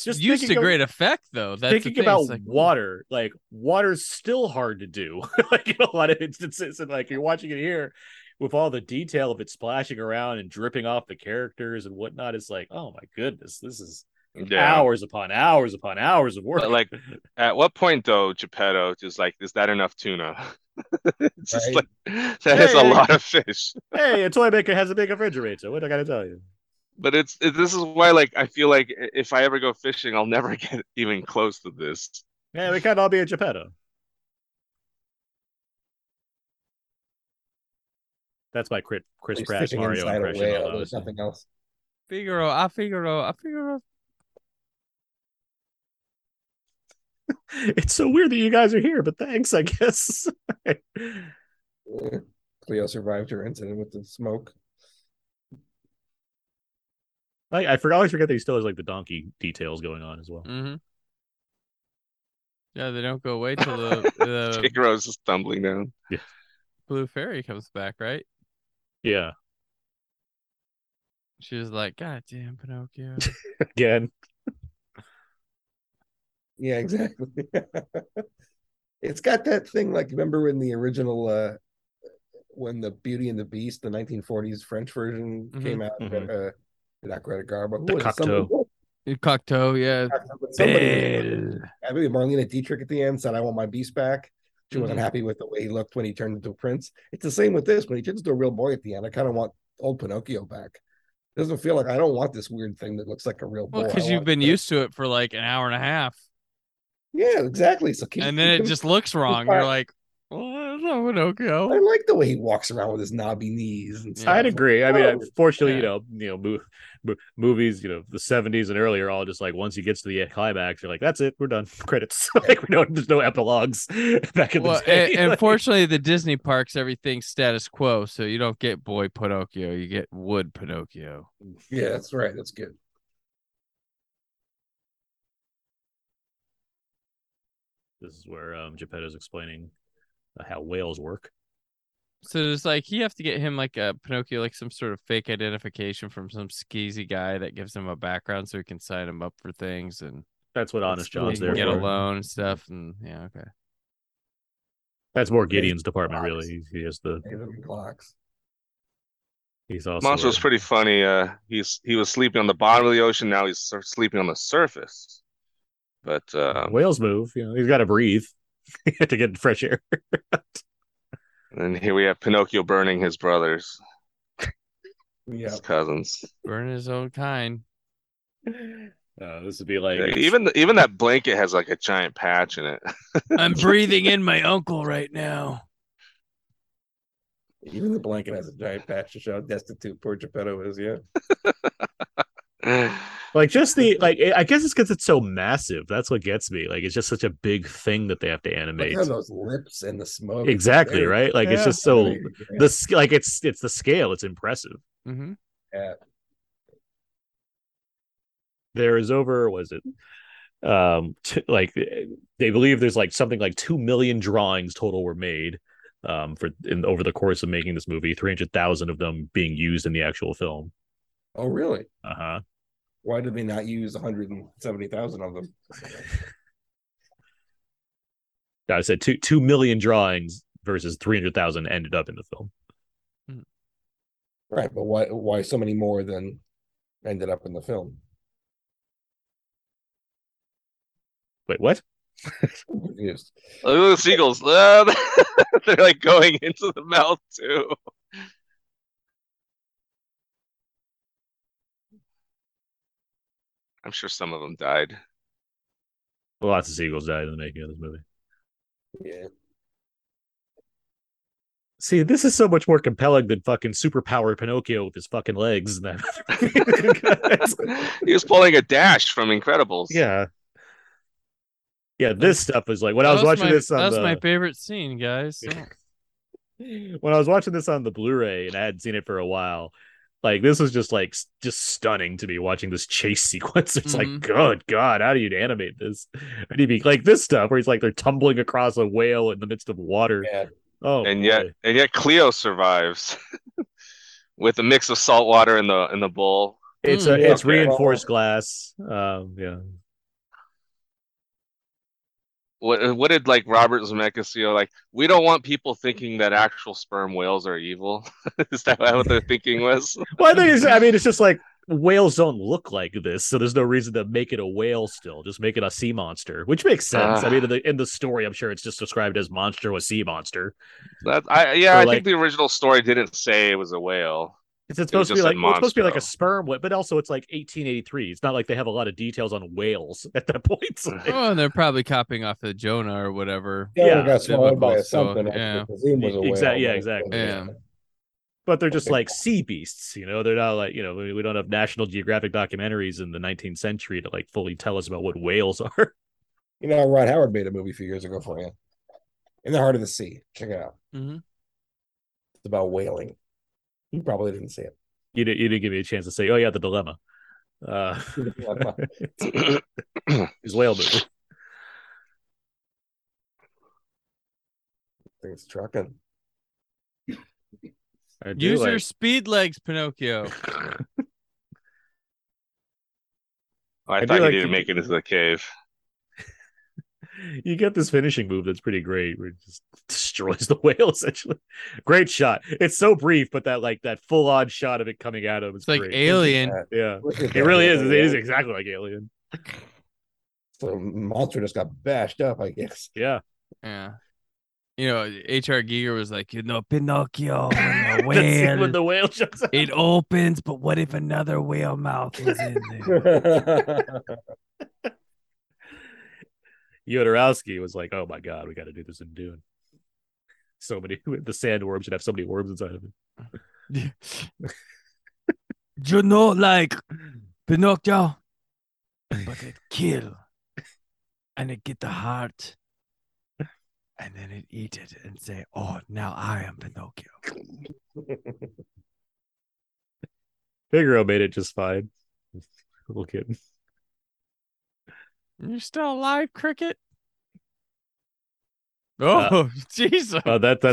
just used to great effect, though. That's thinking about water, water's still hard to do, in a lot of instances, and you're watching it here with all the detail of it splashing around and dripping off the characters and whatnot. It's oh my goodness, this is hours upon hours upon hours of work. But, at what point though, Geppetto just is that enough tuna? It's just a lot of fish. Hey, a toy maker has a big refrigerator. What I gotta tell you? But this is why I feel like if I ever go fishing, I'll never get even close to this. Yeah, we can't all be a Geppetto. That's my Chris Pratt Mario impression. There's nothing else. Figaro. It's so weird that you guys are here, but thanks, I guess. Cleo survived her incident with the smoke. I always forget that he still has the donkey details going on as well. Mm-hmm. Yeah, they don't go away till the Jake Rose is stumbling down. Yeah. Blue Fairy comes back, right? Yeah. She was like, "God damn, Pinocchio!" Again. Yeah, exactly. It's got that thing, remember in the original, when the Beauty and the Beast, the 1940s French version came out, not Greta Garbo. The Cocteau. Cocteau, yeah. I believe Marlena Dietrich at the end said, "I want my beast back." She wasn't happy with the way he looked when he turned into a prince. It's the same with this. When he turns into a real boy at the end, I kind of want old Pinocchio back. It doesn't feel like I don't want this weird thing that looks like a real boy. Well, because you've been used to it for an hour and a half. Yeah, exactly. So it just looks wrong. You're like, "Well, no, Pinocchio." I like the way he walks around with his knobby knees. And stuff. I'd agree. I mean, fortunately, movies, the 70s and earlier, all just once he gets to the climax, you're like, "That's it, we're done." Credits. There's no epilogues back in the day. And fortunately, the Disney parks, everything's status quo, so you don't get boy Pinocchio, you get wood Pinocchio. Yeah, that's right. That's good. This is where Geppetto's explaining how whales work. So it's you have to get him a Pinocchio, some sort of fake identification from some skeezy guy that gives him a background so he can sign him up for things, and that's what Honest John's there for. Get a loan and stuff, and yeah, okay. That's more Gideon's department, really. He has the blocks. He's also Monster's pretty funny. He was sleeping on the bottom of the ocean. Now he's sleeping on the surface. But whales move, he's got to breathe to get fresh air. And here we have Pinocchio burning his brothers, his cousins, burning his own kind. This would be even that blanket has a giant patch in it. I'm breathing in my uncle right now. Even the blanket has a giant patch to show how destitute poor Geppetto is. Yeah. Like, just the, like, I guess it's because it's so massive. That's what gets me. Like, it's just such a big thing that they have to animate. Look at those lips and the smoke. Exactly, right? Like, it's just so, the like, it's the scale. It's impressive. Mm-hmm. Yeah. There is over, was it? Like, they believe there's like something like 2 million drawings total were made over the course of making this movie, 300,000 of them being used in the actual film. Oh, really? Uh-huh. Why did they not use 170,000 of them? I said 2 million drawings versus 300,000 ended up in the film. Right, but why so many more than ended up in the film? Wait, what? Yes. Look at the seagulls. They're like going into the mouth too. I'm sure some of them died. Well, lots of seagulls died in the making of this movie. Yeah. See, this is so much more compelling than fucking superpowered Pinocchio with his fucking legs and that. He was pulling a dash from Incredibles. Yeah. Yeah, this stuff is like, when I was watching this on that's my favorite scene, guys. So. When I was watching this on the Blu-ray, and I hadn't seen it for a while, like, this was just like just stunning to me, watching this chase sequence. It's like, good God, how do you animate this? How do you be like this stuff where he's like, they're tumbling across a whale in the midst of water? Yeah. Oh, and boy. yet Cleo survives with a mix of salt water in the bowl. It's it's reinforced glass. Yeah. What did like Robert Zemeckis, you know, like, we don't want people thinking that actual sperm whales are evil. Is that what their thinking was? Well, it's just like, whales don't look like this, so there's no reason to make it a whale still. Just make it a sea monster, which makes sense. I mean, in the story, I'm sure it's just described as monster with sea monster. I think the original story didn't say it was a whale. It's supposed to be like a sperm whale, but also it's like 1883. It's not like they have a lot of details on whales at that point. So and they're probably copying off of Jonah or whatever. Yeah, got swallowed by something. Yeah, exactly. Yeah. But they're just like sea beasts, you know. They're not like, you know, we don't have National Geographic documentaries in the 19th century to like fully tell us about what whales are. You know, Rod Howard made a movie a few years ago for you, In the Heart of the Sea. Check it out. Mm-hmm. It's about whaling. You probably didn't see it. You didn't give me a chance to say, oh, yeah, The Dilemma. His whale movie. I think it's trucking. Use your speed legs, Pinocchio. I thought you didn't make it into the cave. You get this finishing move that's pretty great, where it just destroys the whale essentially. Great shot. It's so brief, but that full on shot of it coming out of it's like great. Alien. Yeah. It really is. It is exactly like Alien. So monster just got bashed up, I guess. Yeah. Yeah. You know, H.R. Giger was like, you know, Pinocchio, when the whale jumps out, it opens, but what if another whale mouth is in there? Yodorowski was like, oh my God, we got to do this in Dune. So many, the sandworm should have so many worms inside of it. You know, like Pinocchio, but it kill and it get the heart. And then it eat it and say, oh, now I am Pinocchio. Figaro made it just fine. Little kid. You're still alive, Cricket? Oh, Jesus. That's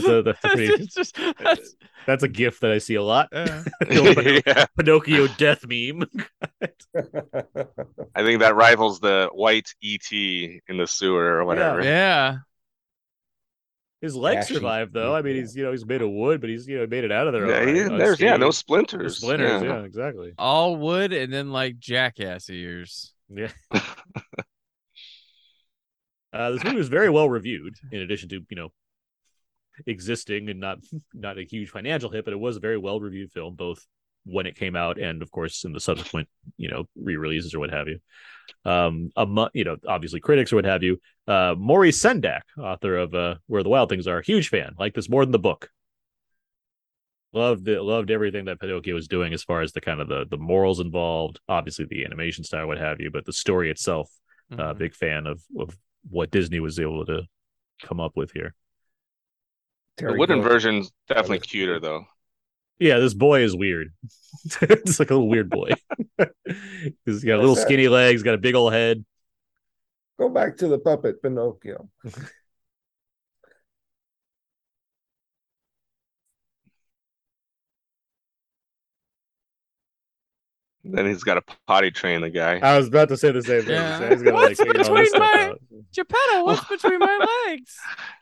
a gif that I see a lot. Pinocchio death meme. I think that rivals the white E.T. in the sewer or whatever. Yeah. His legs survived, though. I mean, he's made of wood, but he's made it out of there. Yeah, no splinters. No splinters, yeah, exactly. All wood, and then like jackass ears. Yeah. This movie was very well reviewed. In addition to existing and not a huge financial hit, but it was a very well reviewed film, both when it came out and, of course, in the subsequent re-releases or what have you. Obviously critics or what have you. Maury Sendak, author of Where the Wild Things Are, huge fan. Like this more than the book. Loved everything that Pinocchio was doing as far as the kind of the morals involved, obviously the animation style, what have you, but the story itself. Big fan of what Disney was able to come up with here. The wooden version's definitely cuter, though. Yeah, this boy is weird. It's like a little weird boy. He's got little skinny legs, got a big old head. Go back to the puppet, Pinocchio. Then he's got to potty train the guy. I was about to say the same thing. Yeah. He's what's like, between my Geppetto? What's between my legs?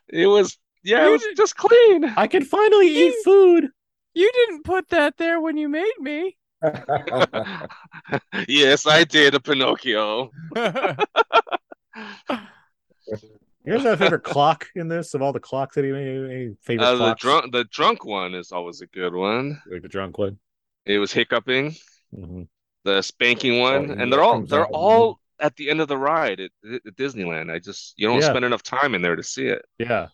It was it was just clean. I can finally eat food. You didn't put that there when you made me. Yes, I did, a Pinocchio. Here's my favorite clock in this of all the clocks that he made. Any favorite clocks? The drunk one is always a good one. Like the drunk one. It was hiccuping. Mm-hmm. The spanking one, and they're all at the end of the ride at Disneyland. I just you don't spend enough time in there to see it. Yeah.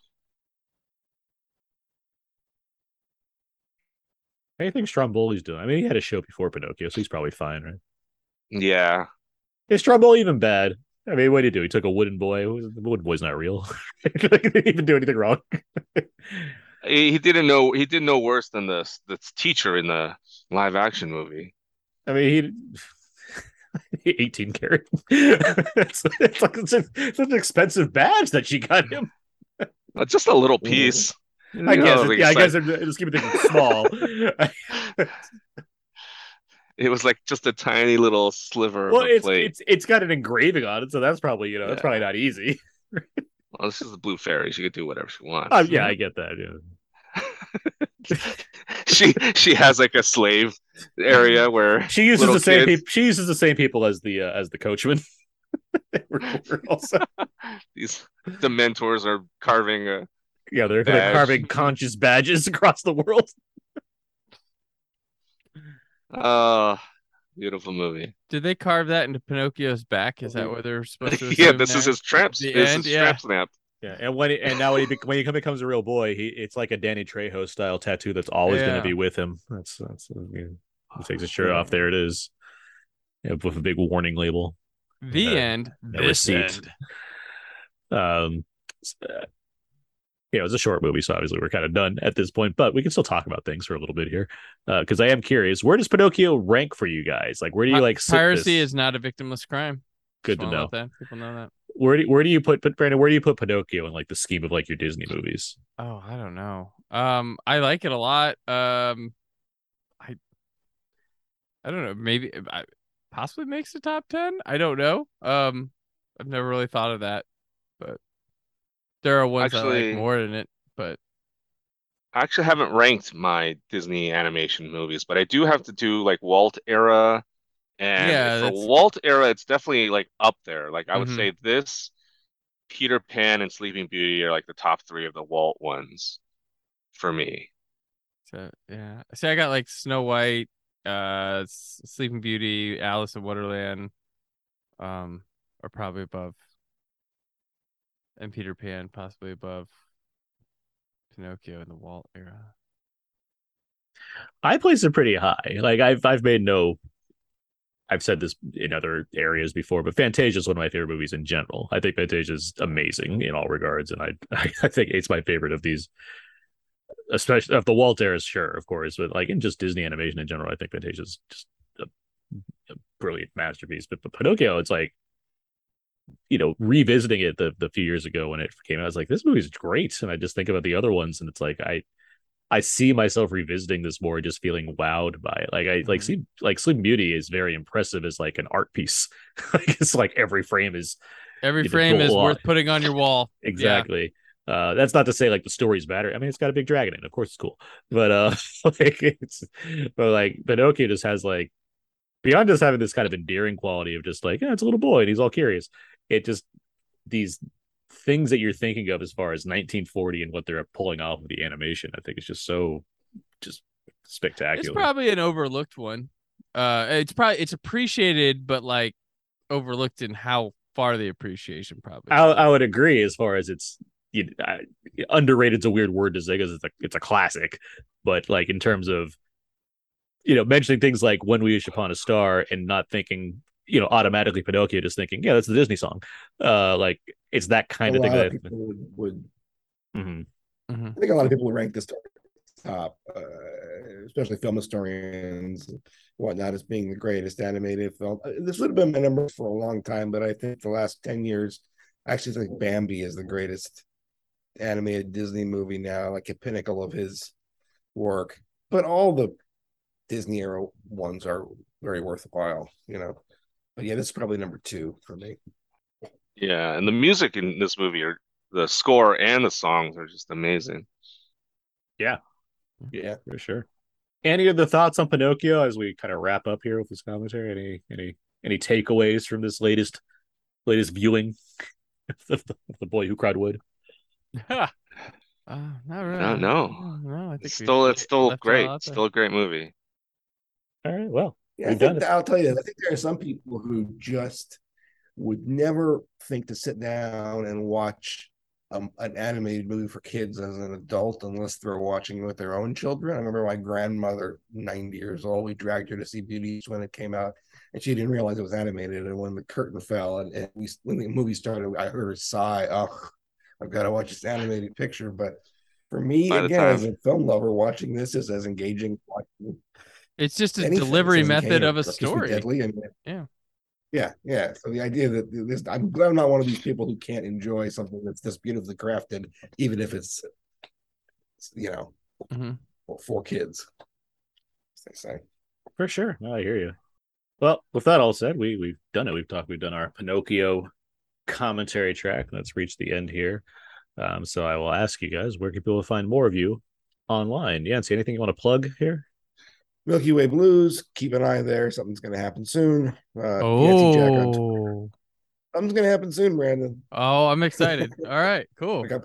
Anything Stromboli's doing? I mean, he had a show before Pinocchio, so he's probably fine, right? Yeah. Is Stromboli even bad? I mean, what did he do? He took a wooden boy. The wooden boy's not real. He didn't even do anything wrong. He didn't know. He did no worse than the teacher in the live action movie. I mean, he 18 carat. It's like it's an expensive badge that she got him. Just a little piece. I guess I'm just keeping it small. It was like just a tiny little sliver. Well, plate. It's got an engraving on it, so that's probably it's probably not easy. Well, this is the Blue Fairy. She could do whatever she wants. Yeah, I get that. Yeah. she has like a slave area where she uses the same people. She uses the same people as the coachman. The mentors are carving they're carving conscious badges across the world. Beautiful movie. Did they carve that into Pinocchio's back? Is that what they're supposed to? Yeah, this is his traps. Trap snap. Yeah, and now when he becomes a real boy, it's like a Danny Trejo style tattoo that's always going to be with him. He takes his shirt off. There it is, with a big warning label. The end. This end. It was a short movie, so obviously we're kind of done at this point, but we can still talk about things for a little bit here, because I am curious. Where does Pinocchio rank for you guys? Like, where do you sit piracy this? Is not a victimless crime. Good to know. People know that. Where do you put Pinocchio in like the scheme of like your Disney movies? Oh, I don't know. I like it a lot. I don't know. Maybe I possibly makes the top 10. I don't know. I've never really thought of that, but there are ones I like more than it. But I actually haven't ranked my Disney animation movies, but I do have to do like Walt era. And the Walt era, it's definitely like up there. Like I would say this, Peter Pan and Sleeping Beauty are like the top three of the Walt ones for me. So see, I got like Snow White, Sleeping Beauty, Alice in Wonderland, are probably above, and Peter Pan possibly above Pinocchio in the Walt era. I place it pretty high. Like I've said this in other areas before, but Fantasia is one of my favorite movies in general. I think Fantasia is amazing in all regards, and I think it's my favorite of these, especially of the Walt era, sure, of course, but like in just Disney animation in general, I think Fantasia is just a brilliant masterpiece. But Pinocchio, it's like, revisiting it the few years ago when it came out, I was like, this movie's great, and I just think about the other ones, and it's like I see myself revisiting this more, just feeling wowed by it. Like Sleeping Beauty is very impressive as like an art piece. It's like every frame is worth putting on your wall. Exactly. Yeah. That's not to say like the story's better. I mean, it's got a big dragon in it. Of course, it's cool. But Pinocchio just has like beyond just having this kind of endearing quality of just like it's a little boy and he's all curious. It just these things that you're thinking of as far as 1940 and what they're pulling off with the animation, I think it's just so spectacular. It's probably an overlooked one. It's appreciated, but like overlooked in how far the appreciation probably. I would agree as far as it's you know, underrated's a weird word to say because it's a classic, but like in terms of, you know, mentioning things like When We Wish Upon a Star and not thinking, you know, automatically Pinocchio, just thinking, yeah, that's a Disney song. Like it's that kind of thing that people would mm-hmm. Mm-hmm. I think a lot of people would rank this top, especially film historians and whatnot, as being the greatest animated film. This would have been my number for a long time, but I think the last 10 years, actually, I think Bambi is the greatest animated Disney movie now, like a pinnacle of his work. But all the Disney era ones are very worthwhile, you know. But yeah, this is probably number two for me. Yeah, and the music in this movie, or the score and the songs, are just amazing. Yeah. Yeah, for sure. Any other thoughts on Pinocchio as we kind of wrap up here with this commentary? Any takeaways from this latest viewing of The Boy Who Cried Wood? Not really. No, I think it's still great. It's still a great movie. All right, well, yeah, I'll tell you this. I think there are some people who just would never think to sit down and watch an animated movie for kids as an adult unless they're watching with their own children. I remember my grandmother, 90 years old, we dragged her to see Beauty when it came out, and she didn't realize it was animated. And when the curtain fell and when the movie started, I heard her sigh, oh, I've got to watch this animated picture. But for me, as a film lover, watching this is as engaging. It's just a delivery method of a story. Yeah. So the idea that I'm glad I'm not one of these people who can't enjoy something that's this beautifully crafted, even if it's, you know, for kids. As they say. For sure. No, I hear you. Well, with that all said, we've done it. We've done our Pinocchio commentary track. Let's reach the end here. So I will ask you guys, where can people find more of you online? Yancy, anything you want to plug here? Milky Way Blues. Keep an eye there. Something's going to happen soon. Nancy Jack on Twitter. Something's going to happen soon, Brandon. Oh, I'm excited. All right, cool. I got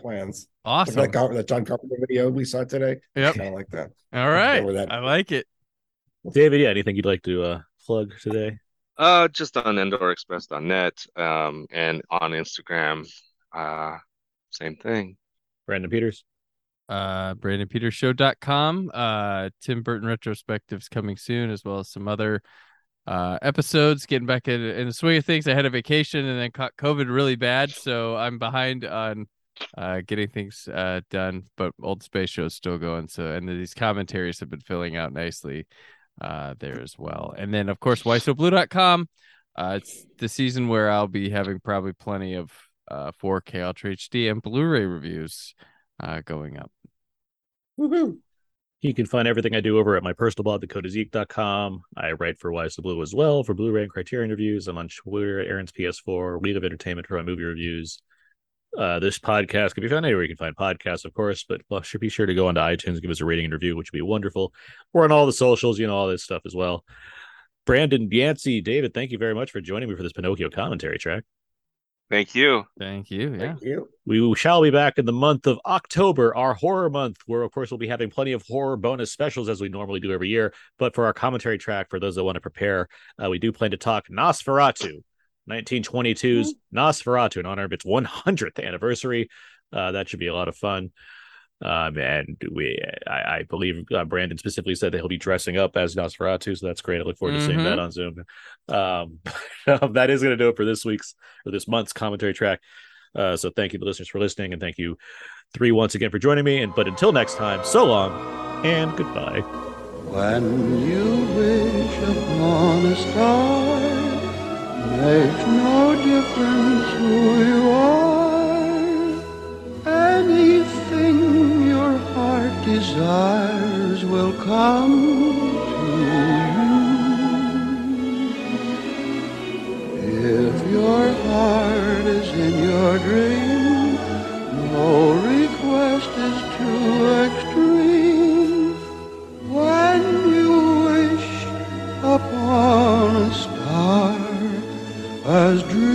plans. Awesome. Like that John Carpenter video we saw today. Yep. I like that. All right. I like it. David, yeah, anything you'd like to plug today? Just on endorexpress.net and on Instagram. Same thing. Brandon Peters. BrandonPetersShow.com. Tim Burton retrospectives coming soon, as well as some other episodes. Getting back in the swing of things. I had a vacation and then caught COVID really bad, so I'm behind on getting things done. But Old Space Show's still going, so and these commentaries have been filling out nicely there as well. And then of course whysoblue.com. It's the season where I'll be having probably plenty of 4K Ultra HD and Blu-ray reviews going up. Woohoo! You can find everything I do over at my personal blog, thecodeofzeke.com. I write for Why Is the Blue as well, for Blu-ray and Criterion reviews. I'm on Twitter at Aaron's PS4, Lead of Entertainment for my movie reviews. This podcast can be found anywhere you can find podcasts, of course, but be sure to go onto iTunes and give us a rating and review, which would be wonderful. We're on all the socials, you know, all this stuff as well. Brandon, Yancey, David, thank you very much for joining me for this Pinocchio commentary track. Thank you. Yeah. Thank you. We shall be back in the month of October, our horror month, where, of course, we'll be having plenty of horror bonus specials as we normally do every year. But for our commentary track, for those that want to prepare, we do plan to talk Nosferatu, 1922's Nosferatu, in honor of its 100th anniversary. That should be a lot of fun. And I believe Brandon specifically said that he'll be dressing up as Nosferatu, so that's great. I look forward to seeing that on Zoom. That is going to do it for this month's commentary track. So thank you, the listeners, for listening, and thank you, three, once again for joining me. But until next time, so long and goodbye. When you wish upon a star, makes no difference who you are. Anything your heart desires will come to you. If your heart is in your dream, no request is too extreme. When you wish upon a star as dream.